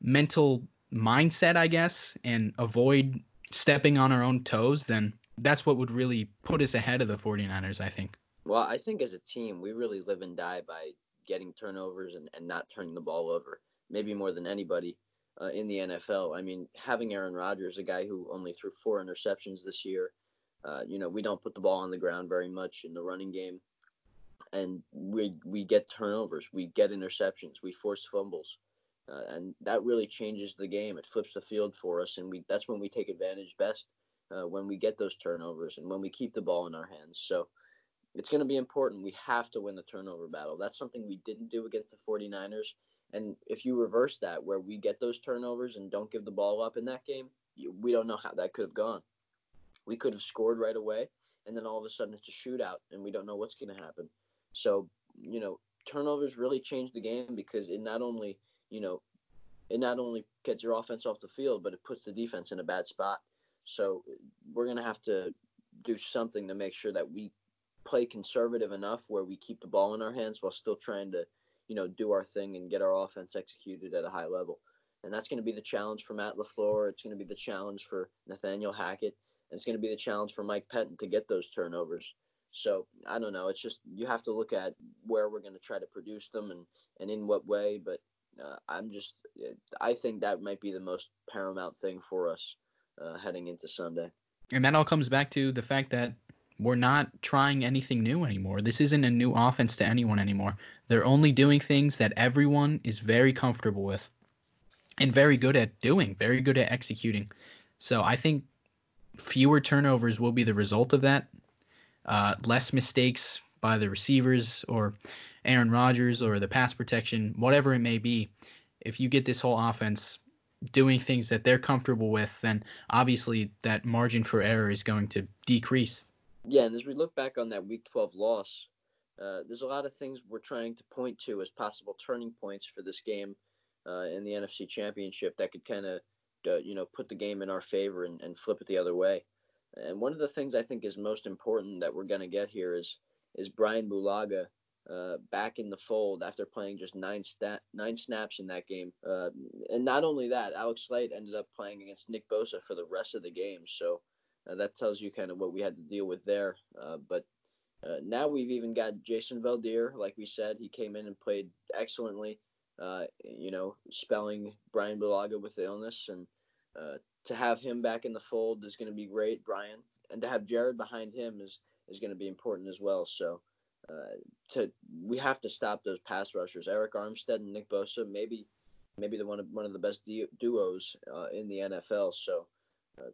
mental mindset, I guess, and avoid stepping on our own toes, then that's what would really put us ahead of the 49ers, I think. Well, I think as a team, we really live and die by getting turnovers and not turning the ball over, maybe more than anybody in the NFL. I mean, having Aaron Rodgers, a guy who only threw 4 interceptions this year, we don't put the ball on the ground very much in the running game. And we get turnovers, we get interceptions, we force fumbles. And that really changes the game. It flips the field for us, and that's when we take advantage best, when we get those turnovers and when we keep the ball in our hands. So it's going to be important. We have to win the turnover battle. That's something we didn't do against the 49ers. And if you reverse that, where we get those turnovers and don't give the ball up in that game, we don't know how that could have gone. We could have scored right away, and then all of a sudden it's a shootout, and we don't know what's going to happen. So, turnovers really change the game, because it not only – it not only gets your offense off the field, but it puts the defense in a bad spot. So we're going to have to do something to make sure that we play conservative enough where we keep the ball in our hands while still trying to, do our thing and get our offense executed at a high level. And that's going to be the challenge for Matt LaFleur. It's going to be the challenge for Nathaniel Hackett. And it's going to be the challenge for Mike Pettine to get those turnovers. So I don't know. It's just, you have to look at where we're going to try to produce them and in what way, but I think that might be the most paramount thing for us heading into Sunday. And that all comes back to the fact that we're not trying anything new anymore. This isn't a new offense to anyone anymore. They're only doing things that everyone is very comfortable with and very good at doing, very good at executing. So I think fewer turnovers will be the result of that. Less mistakes by the receivers or Aaron Rodgers or the pass protection, whatever it may be. If you get this whole offense doing things that they're comfortable with, then obviously that margin for error is going to decrease. Yeah, and as we look back on that Week 12 loss, there's a lot of things we're trying to point to as possible turning points for this game in the NFC Championship that could kind of, put the game in our favor and flip it the other way. And one of the things I think is most important that we're going to get here is Brian Bulaga back in the fold after playing just nine snaps in that game. And not only that, Alex Slade ended up playing against Nick Bosa for the rest of the game. So that tells you kind of what we had to deal with there. But now we've even got Jason Veldheer. Like we said, he came in and played excellently, spelling Brian Bulaga with the illness. And to have him back in the fold is going to be great, Brian. And to have Jared behind him is going to be important as well. So we have to stop those pass rushers, Eric Armstead and Nick Bosa, maybe the one of the best duos in the NFL. So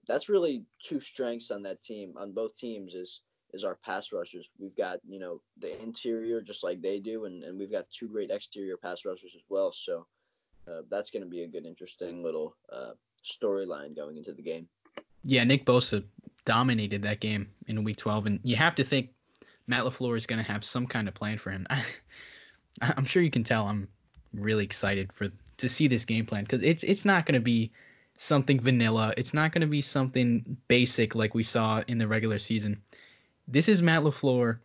that's really two strengths on that team, on both teams, is our pass rushers. We've got the interior just like they do, and we've got two great exterior pass rushers as well. So that's going to be a good, interesting little storyline going into the game. Yeah, Nick Bosa dominated that game in Week 12, and you have to think Matt LaFleur is going to have some kind of plan for him. I'm sure you can tell I'm really excited to see this game plan, because it's not going to be something vanilla. It's not going to be something basic like we saw in the regular season. This is Matt LaFleur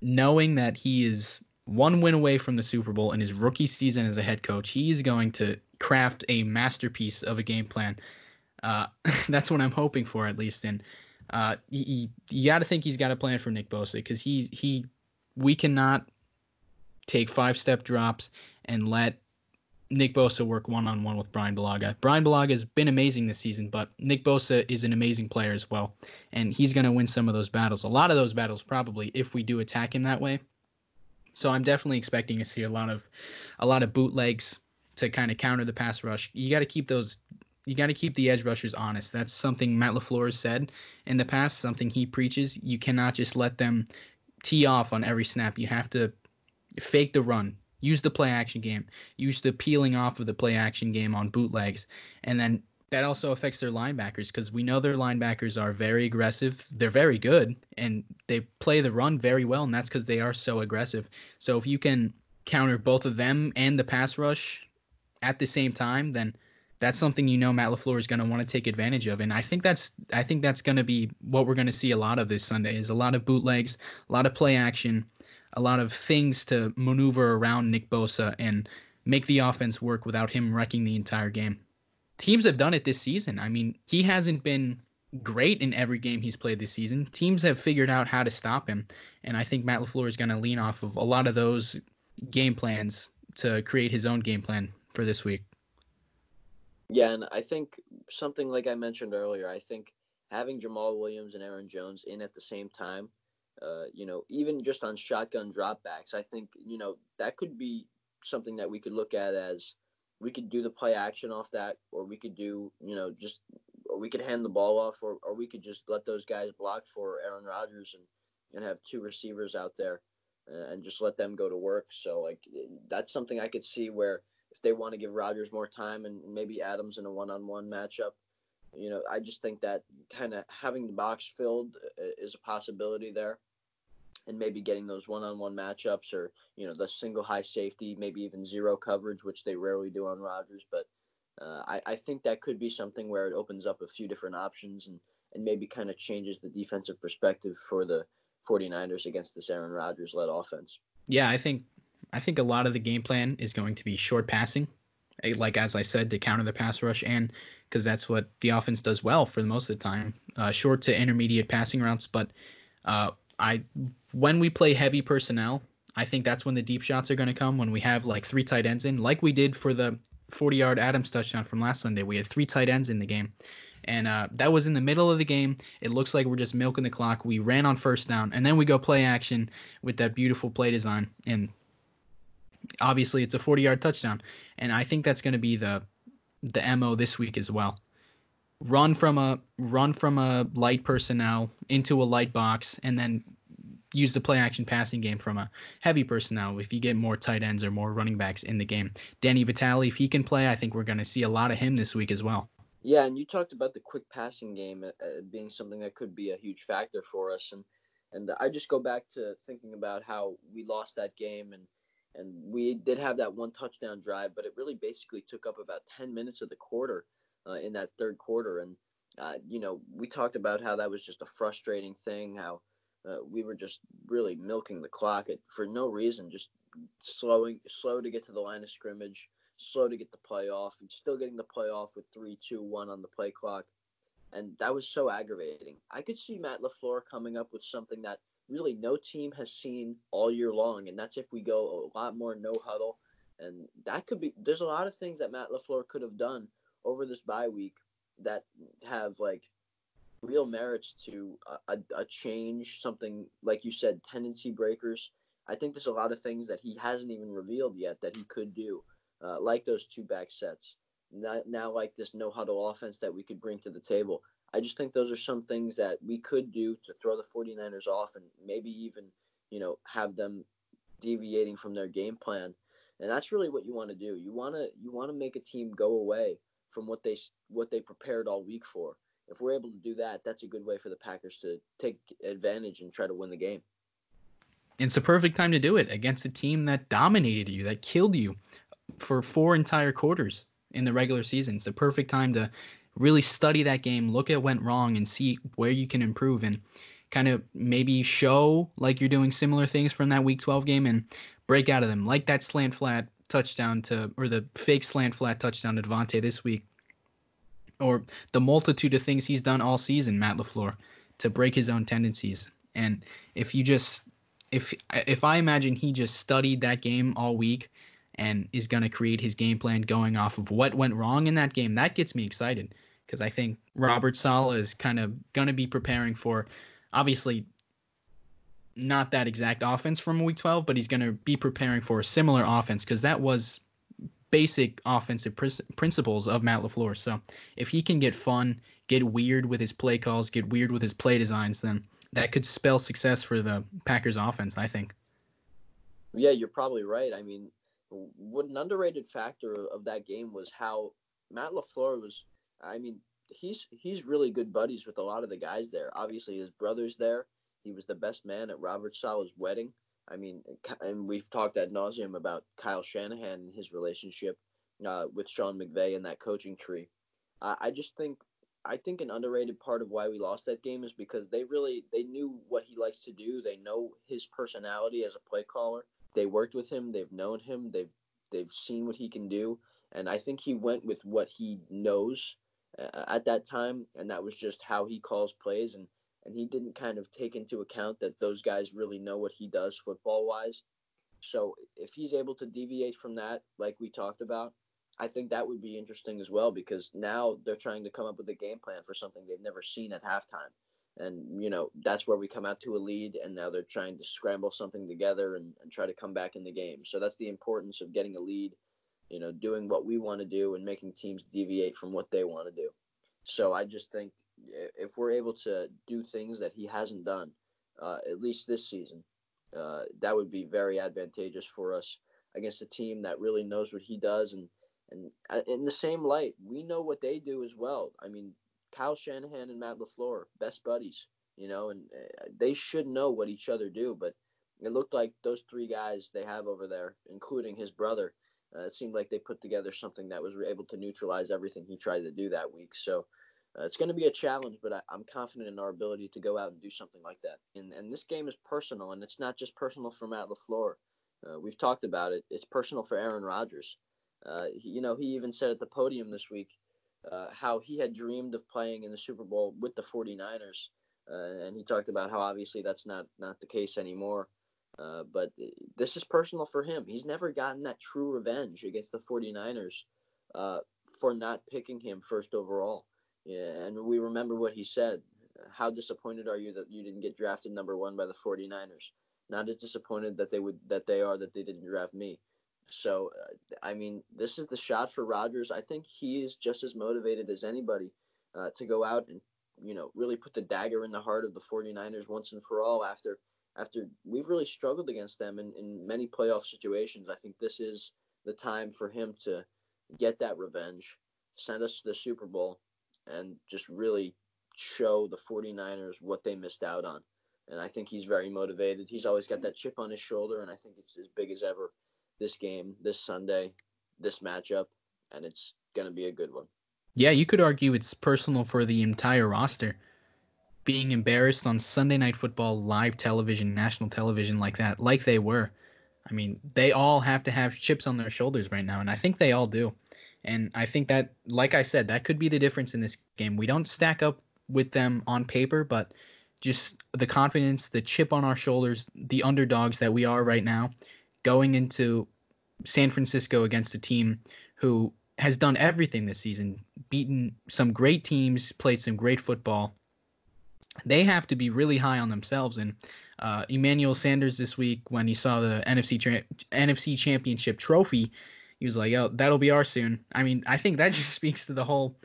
knowing that he is one win away from the Super Bowl in his rookie season as a head coach. He is going to craft a masterpiece of a game plan. That's what I'm hoping for, at least. And you got to think he's got a plan for Nick Bosa, because we cannot take 5-step drops and let Nick Bosa work one-on-one with Brian Bulaga. Brian Bulaga has been amazing this season, but Nick Bosa is an amazing player as well, and he's going to win some of those battles, a lot of those battles probably, if we do attack him that way. So I'm definitely expecting to see a lot of bootlegs to kind of counter the pass rush. You got to keep the edge rushers honest. That's something Matt LaFleur has said in the past, something he preaches. You cannot just let them tee off on every snap. You have to fake the run, use the play-action game, use the peeling off of the play-action game on bootlegs. And then that also affects their linebackers, because we know their linebackers are very aggressive. They're very good, and they play the run very well, and that's because they are so aggressive. So if you can counter both of them and the pass rush at the same time, then – that's something Matt LaFleur is going to want to take advantage of, and I think that's going to be what we're going to see a lot of this Sunday, is a lot of bootlegs, a lot of play action, a lot of things to maneuver around Nick Bosa and make the offense work without him wrecking the entire game. Teams have done it this season. I mean, he hasn't been great in every game he's played this season. Teams have figured out how to stop him, and I think Matt LaFleur is going to lean off of a lot of those game plans to create his own game plan for this week. Yeah, and I think something like I mentioned earlier, I think having Jamal Williams and Aaron Jones in at the same time, even just on shotgun dropbacks, I think, that could be something that we could look at as we could do the play action off that, or we could do, or we could hand the ball off, or we could just let those guys block for Aaron Rodgers and have two receivers out there and just let them go to work. So, that's something I could see where if they want to give Rodgers more time and maybe Adams in a one-on-one matchup, I just think that kind of having the box filled is a possibility there, and maybe getting those one-on-one matchups or, the single high safety, maybe even zero coverage, which they rarely do on Rodgers. But I think that could be something where it opens up a few different options and maybe kind of changes the defensive perspective for the 49ers against this Aaron Rodgers-led offense. Yeah, I think a lot of the game plan is going to be short passing, like as I said, to counter the pass rush, and because that's what the offense does well for the most of the time, short to intermediate passing routes. But when we play heavy personnel, I think that's when the deep shots are going to come, when we have like three tight ends in, like we did for the 40-yard Adams touchdown from last Sunday. We had three tight ends in the game, and that was in the middle of the game. It looks like we're just milking the clock. We ran on first down, and then we go play action with that beautiful play design, and obviously it's a 40-yard touchdown. And I think that's going to be the MO this week as well. Run from a light personnel into a light box, and then use the play action passing game from a heavy personnel if you get more tight ends or more running backs in the game. Danny Vitale, if he can play, I think we're going to see a lot of him this week as well. Yeah, and you talked about the quick passing game being something that could be a huge factor for us. And I just go back to thinking about how we lost that game, and we did have that one touchdown drive, but it really basically took up about 10 minutes of the quarter in that third quarter. And, we talked about how that was just a frustrating thing, how we were just really milking the clock for no reason, just slow to get to the line of scrimmage, slow to get the play off, and still getting the play off with 3, 2, 1 on the play clock. And that was so aggravating. I could see Matt LaFleur coming up with something that really no team has seen all year long, and that's if we go a lot more no huddle. And that could be, there's a lot of things that Matt LaFleur could have done over this bye week that have real merits to a change, something like you said, tendency breakers. I think there's a lot of things that he hasn't even revealed yet that he could do, like those two back sets, now like this no huddle offense that we could bring to the table. I just think those are some things that we could do to throw the 49ers off and maybe even, have them deviating from their game plan. And that's really what you want to do. You want to make a team go away from what they prepared all week for. If we're able to do that, that's a good way for the Packers to take advantage and try to win the game. It's a perfect time to do it against a team that dominated you, that killed you for 4 entire quarters in the regular season. It's a perfect time to really study that game, look at what went wrong, and see where you can improve, and kind of maybe show like you're doing similar things from that Week 12 game and break out of them, like that slant flat touchdown or the fake slant flat touchdown to Davante this week, or the multitude of things he's done all season, Matt LaFleur, to break his own tendencies. And if I imagine he just studied that game all week and is going to create his game plan going off of what went wrong in that game, that gets me excited, because I think Robert Saleh is kind of going to be preparing for, obviously, not that exact offense from Week 12, but he's going to be preparing for a similar offense, because that was basic offensive principles of Matt LaFleur. So if he can get fun, get weird with his play calls, get weird with his play designs, then that could spell success for the Packers offense, I think. Yeah, you're probably right. I mean, what an underrated factor of that game was how Matt LaFleur was, I mean, he's really good buddies with a lot of the guys there. Obviously, his brother's there. He was the best man at Robert Saleh's wedding. I mean, and we've talked ad nauseum about Kyle Shanahan and his relationship with Sean McVay and that coaching tree. I just think I think an underrated part of why we lost that game is because they knew what he likes to do. They know his personality as a play caller. They worked with him. They've known him. They've seen what he can do. And I think he went with what he knows at that time. And that was just how he calls plays. And he didn't kind of take into account that those guys really know what he does football wise. So if he's able to deviate from that, like we talked about, I think that would be interesting as well, because now they're trying to come up with a game plan for something they've never seen at halftime. And, you know, that's where we come out to a lead, and now they're trying to scramble something together and try to come back in the game. So that's the importance of getting a lead, you know, doing what we want to do and making teams deviate from what they want to do. So I just think if we're able to do things that he hasn't done, at least this season, that would be very advantageous for us against a team that really knows what he does. And in the same light, we know what they do as well. I mean, Kyle Shanahan and Matt LaFleur, best buddies, you know, and they should know what each other do. But it looked like those three guys they have over there, including his brother, it seemed like they put together something that was able to neutralize everything he tried to do that week. So it's going to be a challenge, but I'm confident in our ability to go out and do something like that. And this game is personal, and it's not just personal for Matt LaFleur. We've talked about it. It's personal for Aaron Rodgers. He even said at the podium this week how he had dreamed of playing in the Super Bowl with the 49ers. And he talked about how obviously that's not the case anymore. But this is personal for him. He's never gotten that true revenge against the 49ers for not picking him first overall. Yeah, and we remember what he said. How disappointed are you that you didn't get drafted number one by the 49ers? Not as disappointed that they didn't draft me. So, this is the shot for Rodgers. I think he is just as motivated as anybody to go out and, you know, really put the dagger in the heart of the 49ers once and for all after we've really struggled against them in many playoff situations. I think this is the time for him to get that revenge, send us to the Super Bowl, and just really show the 49ers what they missed out on. And I think he's very motivated. He's always got that chip on his shoulder, and I think it's as big as ever. This game, this Sunday, this matchup, and it's going to be a good one. Yeah, you could argue it's personal for the entire roster. Being embarrassed on Sunday Night Football, live television, national television like that, like they were. I mean, they all have to have chips on their shoulders right now, and I think they all do. And I think that, like I said, that could be the difference in this game. We don't stack up with them on paper, but just the confidence, the chip on our shoulders, the underdogs that we are right now, going into San Francisco against a team who has done everything this season, beaten some great teams, played some great football. They have to be really high on themselves. And Emmanuel Sanders this week, when he saw the NFC Championship trophy, he was like, "Oh, that'll be ours soon." I mean, I think that just speaks to the whole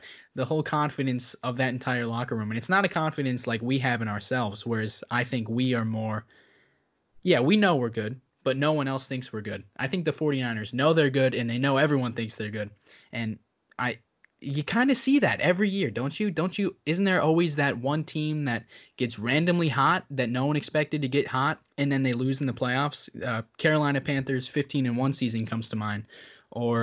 confidence of that entire locker room. And it's not a confidence like we have in ourselves, whereas I think we are more, yeah, we know we're good, but no one else thinks we're good. I think the 49ers know they're good, and they know everyone thinks they're good. And you kind of see that every year, don't you? Isn't there always that one team that gets randomly hot that no one expected to get hot, and then they lose in the playoffs? Carolina Panthers 15-1 season comes to mind, or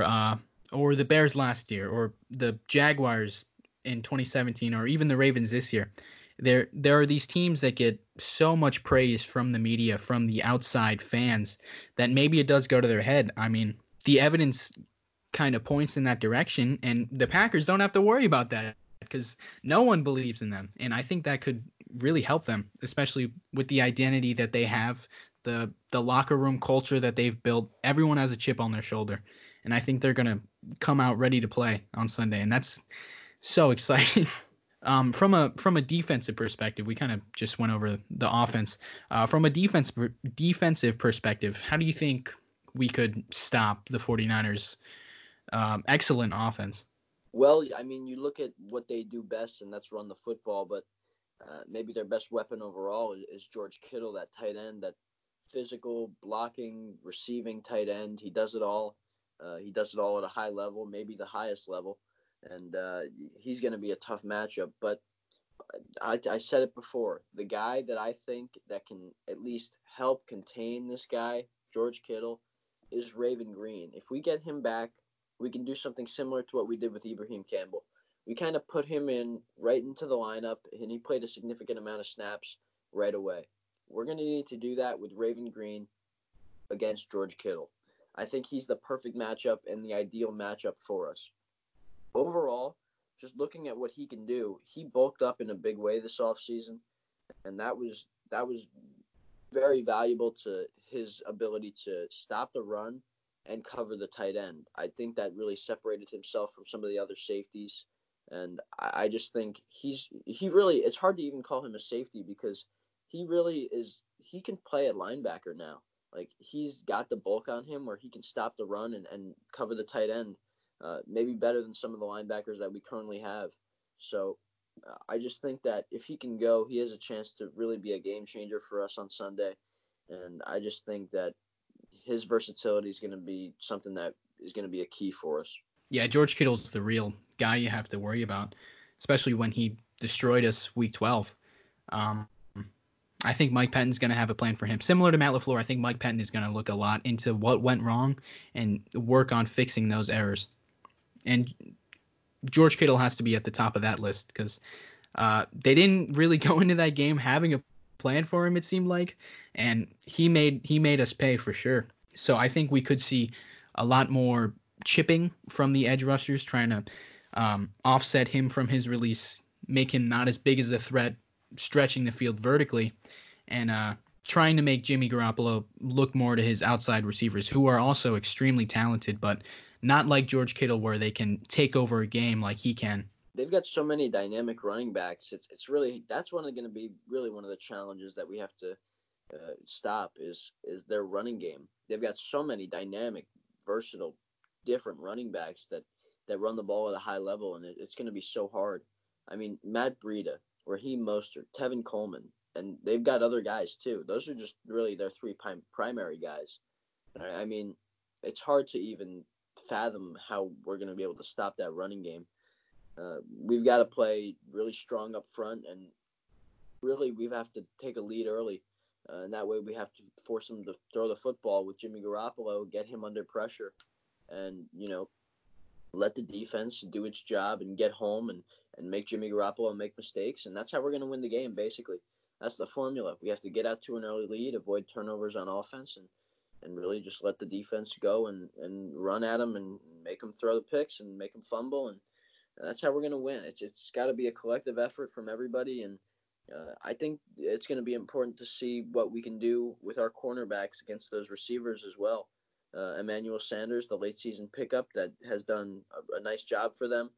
the Bears last year, or the Jaguars in 2017, or even the Ravens this year. There are these teams that get so much praise from the media, from the outside fans, that maybe it does go to their head. I mean, the evidence kind of points in that direction, and the Packers don't have to worry about that because no one believes in them. And I think that could really help them, especially with the identity that they have, the locker room culture that they've built. Everyone has a chip on their shoulder, and I think they're going to come out ready to play on Sunday, and that's so exciting. From a defensive perspective, we kind of just went over the offense. From a defensive perspective, how do you think we could stop the 49ers' excellent offense? Well, I mean, you look at what they do best, and that's run the football, but maybe their best weapon overall is George Kittle, that tight end, that physical, blocking, receiving tight end. He does it all. He does it all at a high level, maybe the highest level. And he's going to be a tough matchup. But I said it before, the guy that I think that can at least help contain this guy, George Kittle, is Raven Greene. If we get him back, we can do something similar to what we did with Ibrahim Campbell, we kind of put him in right into the lineup, and he played a significant amount of snaps right away. We're going to need to do that with Raven Greene against George Kittle. I think he's the perfect matchup and the ideal matchup for us. Overall, just looking at what he can do, he bulked up in a big way this offseason, and that was very valuable to his ability to stop the run and cover the tight end. I think that really separated himself from some of the other safeties, and I just think he really it's hard to even call him a safety because he can play at linebacker now. Like, he's got the bulk on him where he can stop the run and cover the tight end, maybe better than some of the linebackers that we currently have. So I just think that if he can go, he has a chance to really be a game changer for us on Sunday. And I just think that his versatility is going to be something that is going to be a key for us. Yeah, George Kittle's the real guy you have to worry about, especially when he destroyed us week 12. I think Mike Pettine's going to have a plan for him. Similar to Matt LaFleur, I think Mike Pettine is going to look a lot into what went wrong and work on fixing those errors. And George Kittle has to be at the top of that list because they didn't really go into that game having a plan for him, it seemed like, and he made us pay for sure. So I think we could see a lot more chipping from the edge rushers trying to offset him from his release, make him not as big as a threat, stretching the field vertically, and trying to make Jimmy Garoppolo look more to his outside receivers, who are also extremely talented, but not like George Kittle where they can take over a game like he can. They've got so many dynamic running backs. It's really that's one going to be really one of the challenges that we have to stop is their running game. They've got so many dynamic, versatile, different running backs that run the ball at a high level, and it's going to be so hard. I mean, Matt Breida, Raheem Mostert, Tevin Coleman, and they've got other guys too. Those are just really their three primary guys. I mean, it's hard to even fathom how we're going to be able to stop that running game. We've got to play really strong up front, and really we have to take a lead early. And that way we have to force them to throw the football with Jimmy Garoppolo, get him under pressure, and, you know, let the defense do its job and get home and make Jimmy Garoppolo make mistakes, and that's how we're going to win the game, basically. That's the formula. We have to get out to an early lead, avoid turnovers on offense, and really just let the defense go and run at them and make them throw the picks and make them fumble, and that's how we're going to win. It's got to be a collective effort from everybody, and I think it's going to be important to see what we can do with our cornerbacks against those receivers as well. Emmanuel Sanders, the late-season pickup that has done a nice job for them.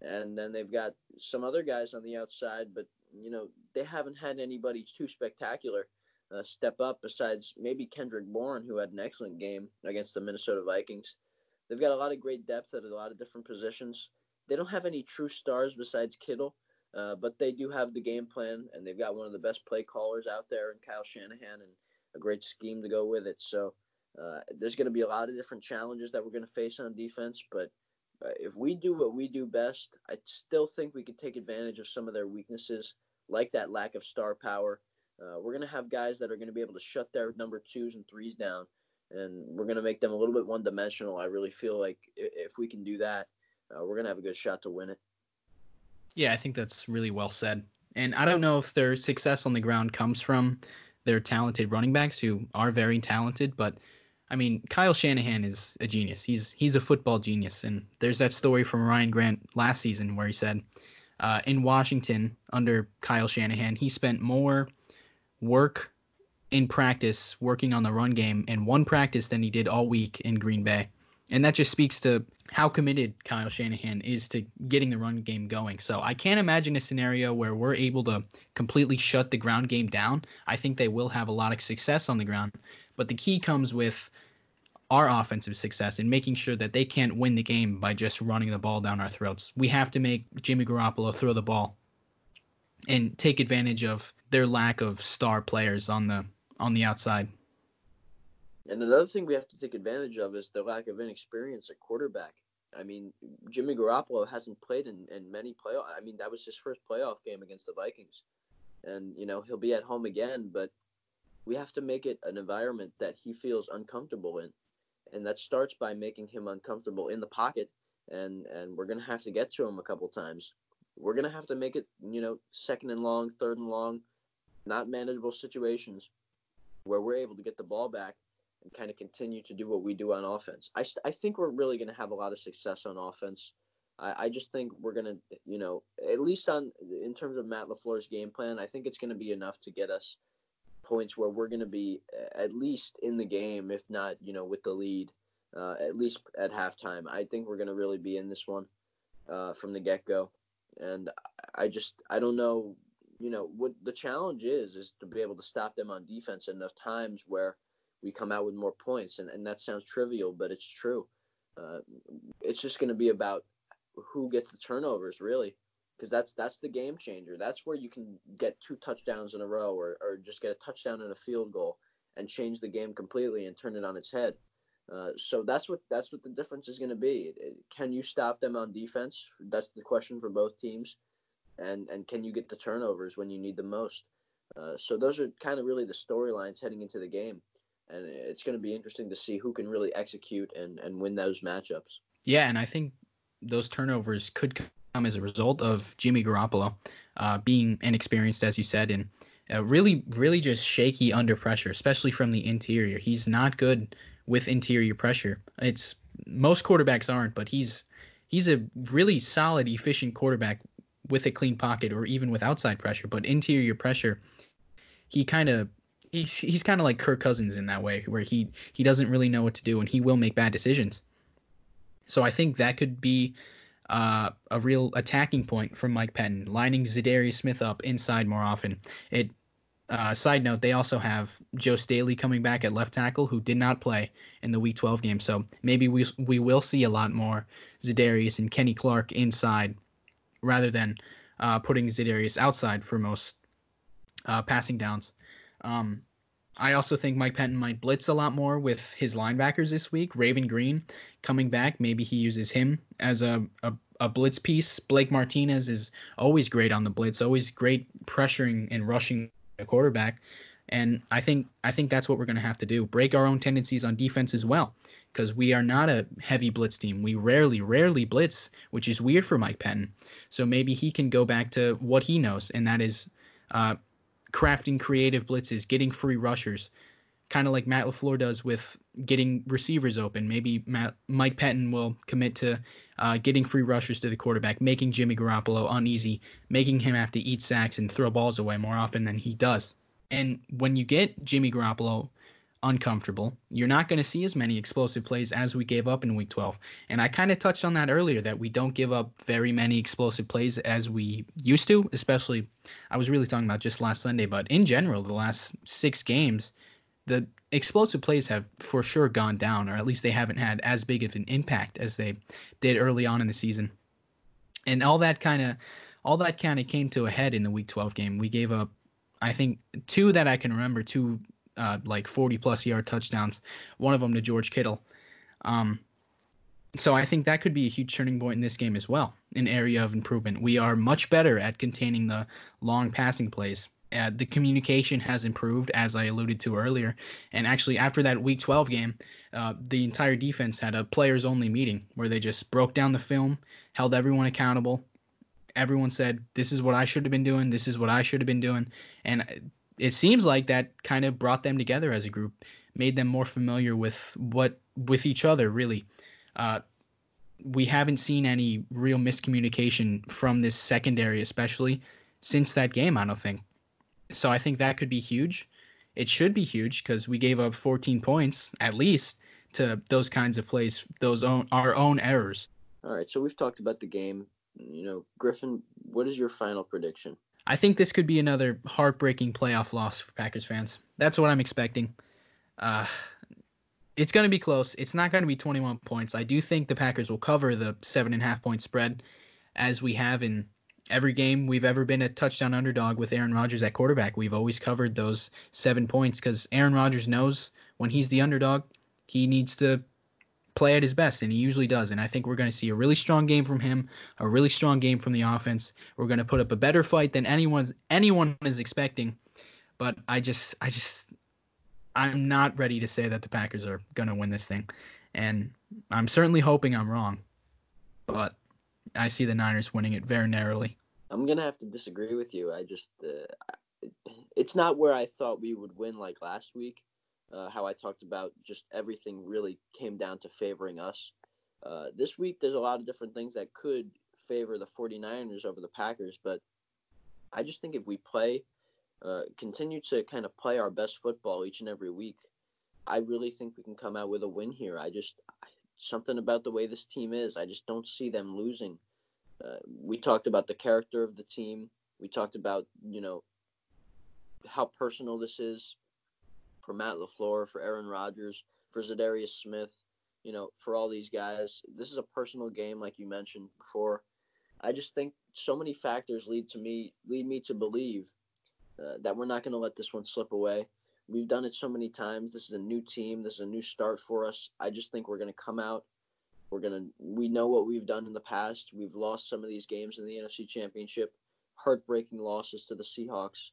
And then they've got some other guys on the outside, but, you know, they haven't had anybody too spectacular step up besides maybe Kendrick Bourne, who had an excellent game against the Minnesota Vikings. They've got a lot of great depth at a lot of different positions. They don't have any true stars besides Kittle, but they do have the game plan, and they've got one of the best play callers out there in Kyle Shanahan and a great scheme to go with it. So there's going to be a lot of different challenges that we're going to face on defense, but if we do what we do best, I still think we could take advantage of some of their weaknesses, like that lack of star power. We're going to have guys that are going to be able to shut their number twos and threes down, and we're going to make them a little bit one-dimensional. I really feel like if we can do that, we're going to have a good shot to win it. Yeah, I think that's really well said. And I don't know if their success on the ground comes from their talented running backs, who are very talented, but I mean, Kyle Shanahan is a genius. He's a football genius. And there's that story from Ryan Grant last season where he said in Washington under Kyle Shanahan, he spent more work in practice working on the run game in one practice than he did all week in Green Bay. And that just speaks to how committed Kyle Shanahan is to getting the run game going. So I can't imagine a scenario where we're able to completely shut the ground game down. I think they will have a lot of success on the ground. But the key comes with our offensive success and making sure that they can't win the game by just running the ball down our throats. We have to make Jimmy Garoppolo throw the ball and take advantage of their lack of star players on the outside. And another thing we have to take advantage of is the lack of inexperience at quarterback. I mean, Jimmy Garoppolo hasn't played in many playoff. I mean, that was his first playoff game against the Vikings. And, you know, he'll be at home again, but we have to make it an environment that he feels uncomfortable in, and that starts by making him uncomfortable in the pocket and we're going to have to get to him a couple times. We're going to have to make it, you know, second and long, third and long, not manageable situations where we're able to get the ball back and kind of continue to do what we do on offense. I think we're really going to have a lot of success on offense. I just think we're going to, you know, at least in terms of Matt LaFleur's game plan, I think it's going to be enough to get us points where we're going to be at least in the game, if not, you know, with the lead, at least at halftime. I think we're going to really be in this one from the get-go. And I don't know, you know, what the challenge is to be able to stop them on defense enough times where we come out with more points. And that sounds trivial, but it's true. It's just going to be about who gets the turnovers, really, because that's the game changer. That's where you can get two touchdowns in a row or just get a touchdown and a field goal and change the game completely and turn it on its head. So that's what the difference is going to be. Can you stop them on defense? That's the question for both teams. And can you get the turnovers when you need them most? So those are kind of really the storylines heading into the game. And it's going to be interesting to see who can really execute and win those matchups. Yeah, and I think those turnovers could come as a result of Jimmy Garoppolo being inexperienced, as you said, and really, really just shaky under pressure, especially from the interior. He's not good with interior pressure. It's most quarterbacks aren't, but he's a really solid, efficient quarterback with a clean pocket or even with outside pressure. But interior pressure, he's kind of like Kirk Cousins in that way, where he doesn't really know what to do and he will make bad decisions. So I think that could be a real attacking point from Mike Pettine, lining Za'Darius Smith up inside more often. Side note, they also have Joe Staley coming back at left tackle, who did not play in the Week 12 game. So maybe we will see a lot more Za'Darius and Kenny Clark inside rather than putting Za'Darius outside for most passing downs. I also think Mike Pettine might blitz a lot more with his linebackers this week. Raven Greene coming back, maybe he uses him as a blitz piece. Blake Martinez is always great on the blitz, always great pressuring and rushing the quarterback. And I think that's what we're going to have to do, break our own tendencies on defense as well, because we are not a heavy blitz team. We rarely blitz, which is weird for Mike Pettine. So maybe he can go back to what he knows, and that is crafting creative blitzes, getting free rushers, kind of like Matt LaFleur does with getting receivers open. Maybe Mike Pettine will commit to getting free rushers to the quarterback, making Jimmy Garoppolo uneasy, making him have to eat sacks and throw balls away more often than he does. And when you get Jimmy Garoppolo uncomfortable, you're not going to see as many explosive plays as we gave up in Week 12. And I kind of touched on that earlier, that we don't give up very many explosive plays as we used to, especially I was really talking about just last Sunday, but in general, the last 6 games, the explosive plays have for sure gone down, or at least they haven't had as big of an impact as they did early on in the season. And all that kind of came to a head in the Week 12 game. We gave up, I think, 2 that I can remember, 40-plus yard touchdowns, one of them to George Kittle. So I think that could be a huge turning point in this game as well, an area of improvement. We are much better at containing the long passing plays. The communication has improved, as I alluded to earlier. And actually, after that Week 12 game, the entire defense had a players-only meeting where they just broke down the film, held everyone accountable. Everyone said, this is what I should have been doing, this is what I should have been doing. And it seems like that kind of brought them together as a group, made them more familiar with each other, really. We haven't seen any real miscommunication from this secondary, especially since that game, I don't think. So I think that could be huge. It should be huge because we gave up 14 points, at least, to those kinds of plays, our own errors. All right, so we've talked about the game. You know, Griffin, what is your final prediction? I think this could be another heartbreaking playoff loss for Packers fans. That's what I'm expecting. It's going to be close. It's not going to be 21 points. I do think the Packers will cover the 7.5-point spread, as we have in every game we've ever been a touchdown underdog with Aaron Rodgers at quarterback. We've always covered those 7 points because Aaron Rodgers knows when he's the underdog, he needs to play at his best, and he usually does. And I think we're going to see a really strong game from him, a really strong game from the offense. We're going to put up a better fight than anyone is expecting. But I'm not ready to say that the Packers are going to win this thing. And I'm certainly hoping I'm wrong. but I see the Niners winning it very narrowly. I'm going to have to disagree with you. I just it's not where I thought we would win like last week, how I talked about just everything really came down to favoring us. This week there's a lot of different things that could favor the 49ers over the Packers, but I just think if we play, continue to kind of play our best football each and every week, I really think we can come out with a win here. Something about the way this team is, I just don't see them losing. We talked about the character of the team. We talked about, how personal this is for Matt LaFleur, for Aaron Rodgers, for Za'Darius Smith, for all these guys. This is a personal game, like you mentioned before. I just think so many factors lead me to believe that we're not going to let this one slip away. We've done it so many times. This is a new team. This is a new start for us. I just think we're going to come out. We know what we've done in the past. We've lost some of these games in the NFC Championship, heartbreaking losses to the Seahawks.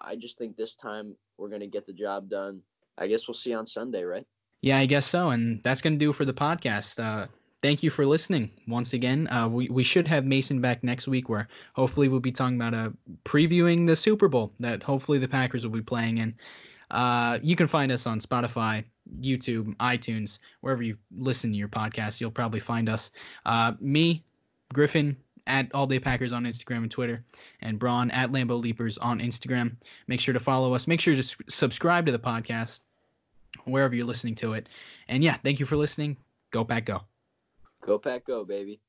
I just think this time we're going to get the job done. I guess we'll see on Sunday, right? Yeah, I guess so. And that's going to do it for the podcast. Thank you for listening once again. We should have Mason back next week, where hopefully we'll be talking about previewing the Super Bowl that hopefully the Packers will be playing in. You can find us on Spotify, YouTube, iTunes, wherever you listen to your podcast. You'll probably find us. Me, Griffin, at All Day Packers on Instagram and Twitter, and Braun at Lambo Leapers on Instagram. Make sure to follow us. Make sure to subscribe to the podcast wherever you're listening to it. And yeah, thank you for listening. Go Pack Go. Go Pack Go, baby.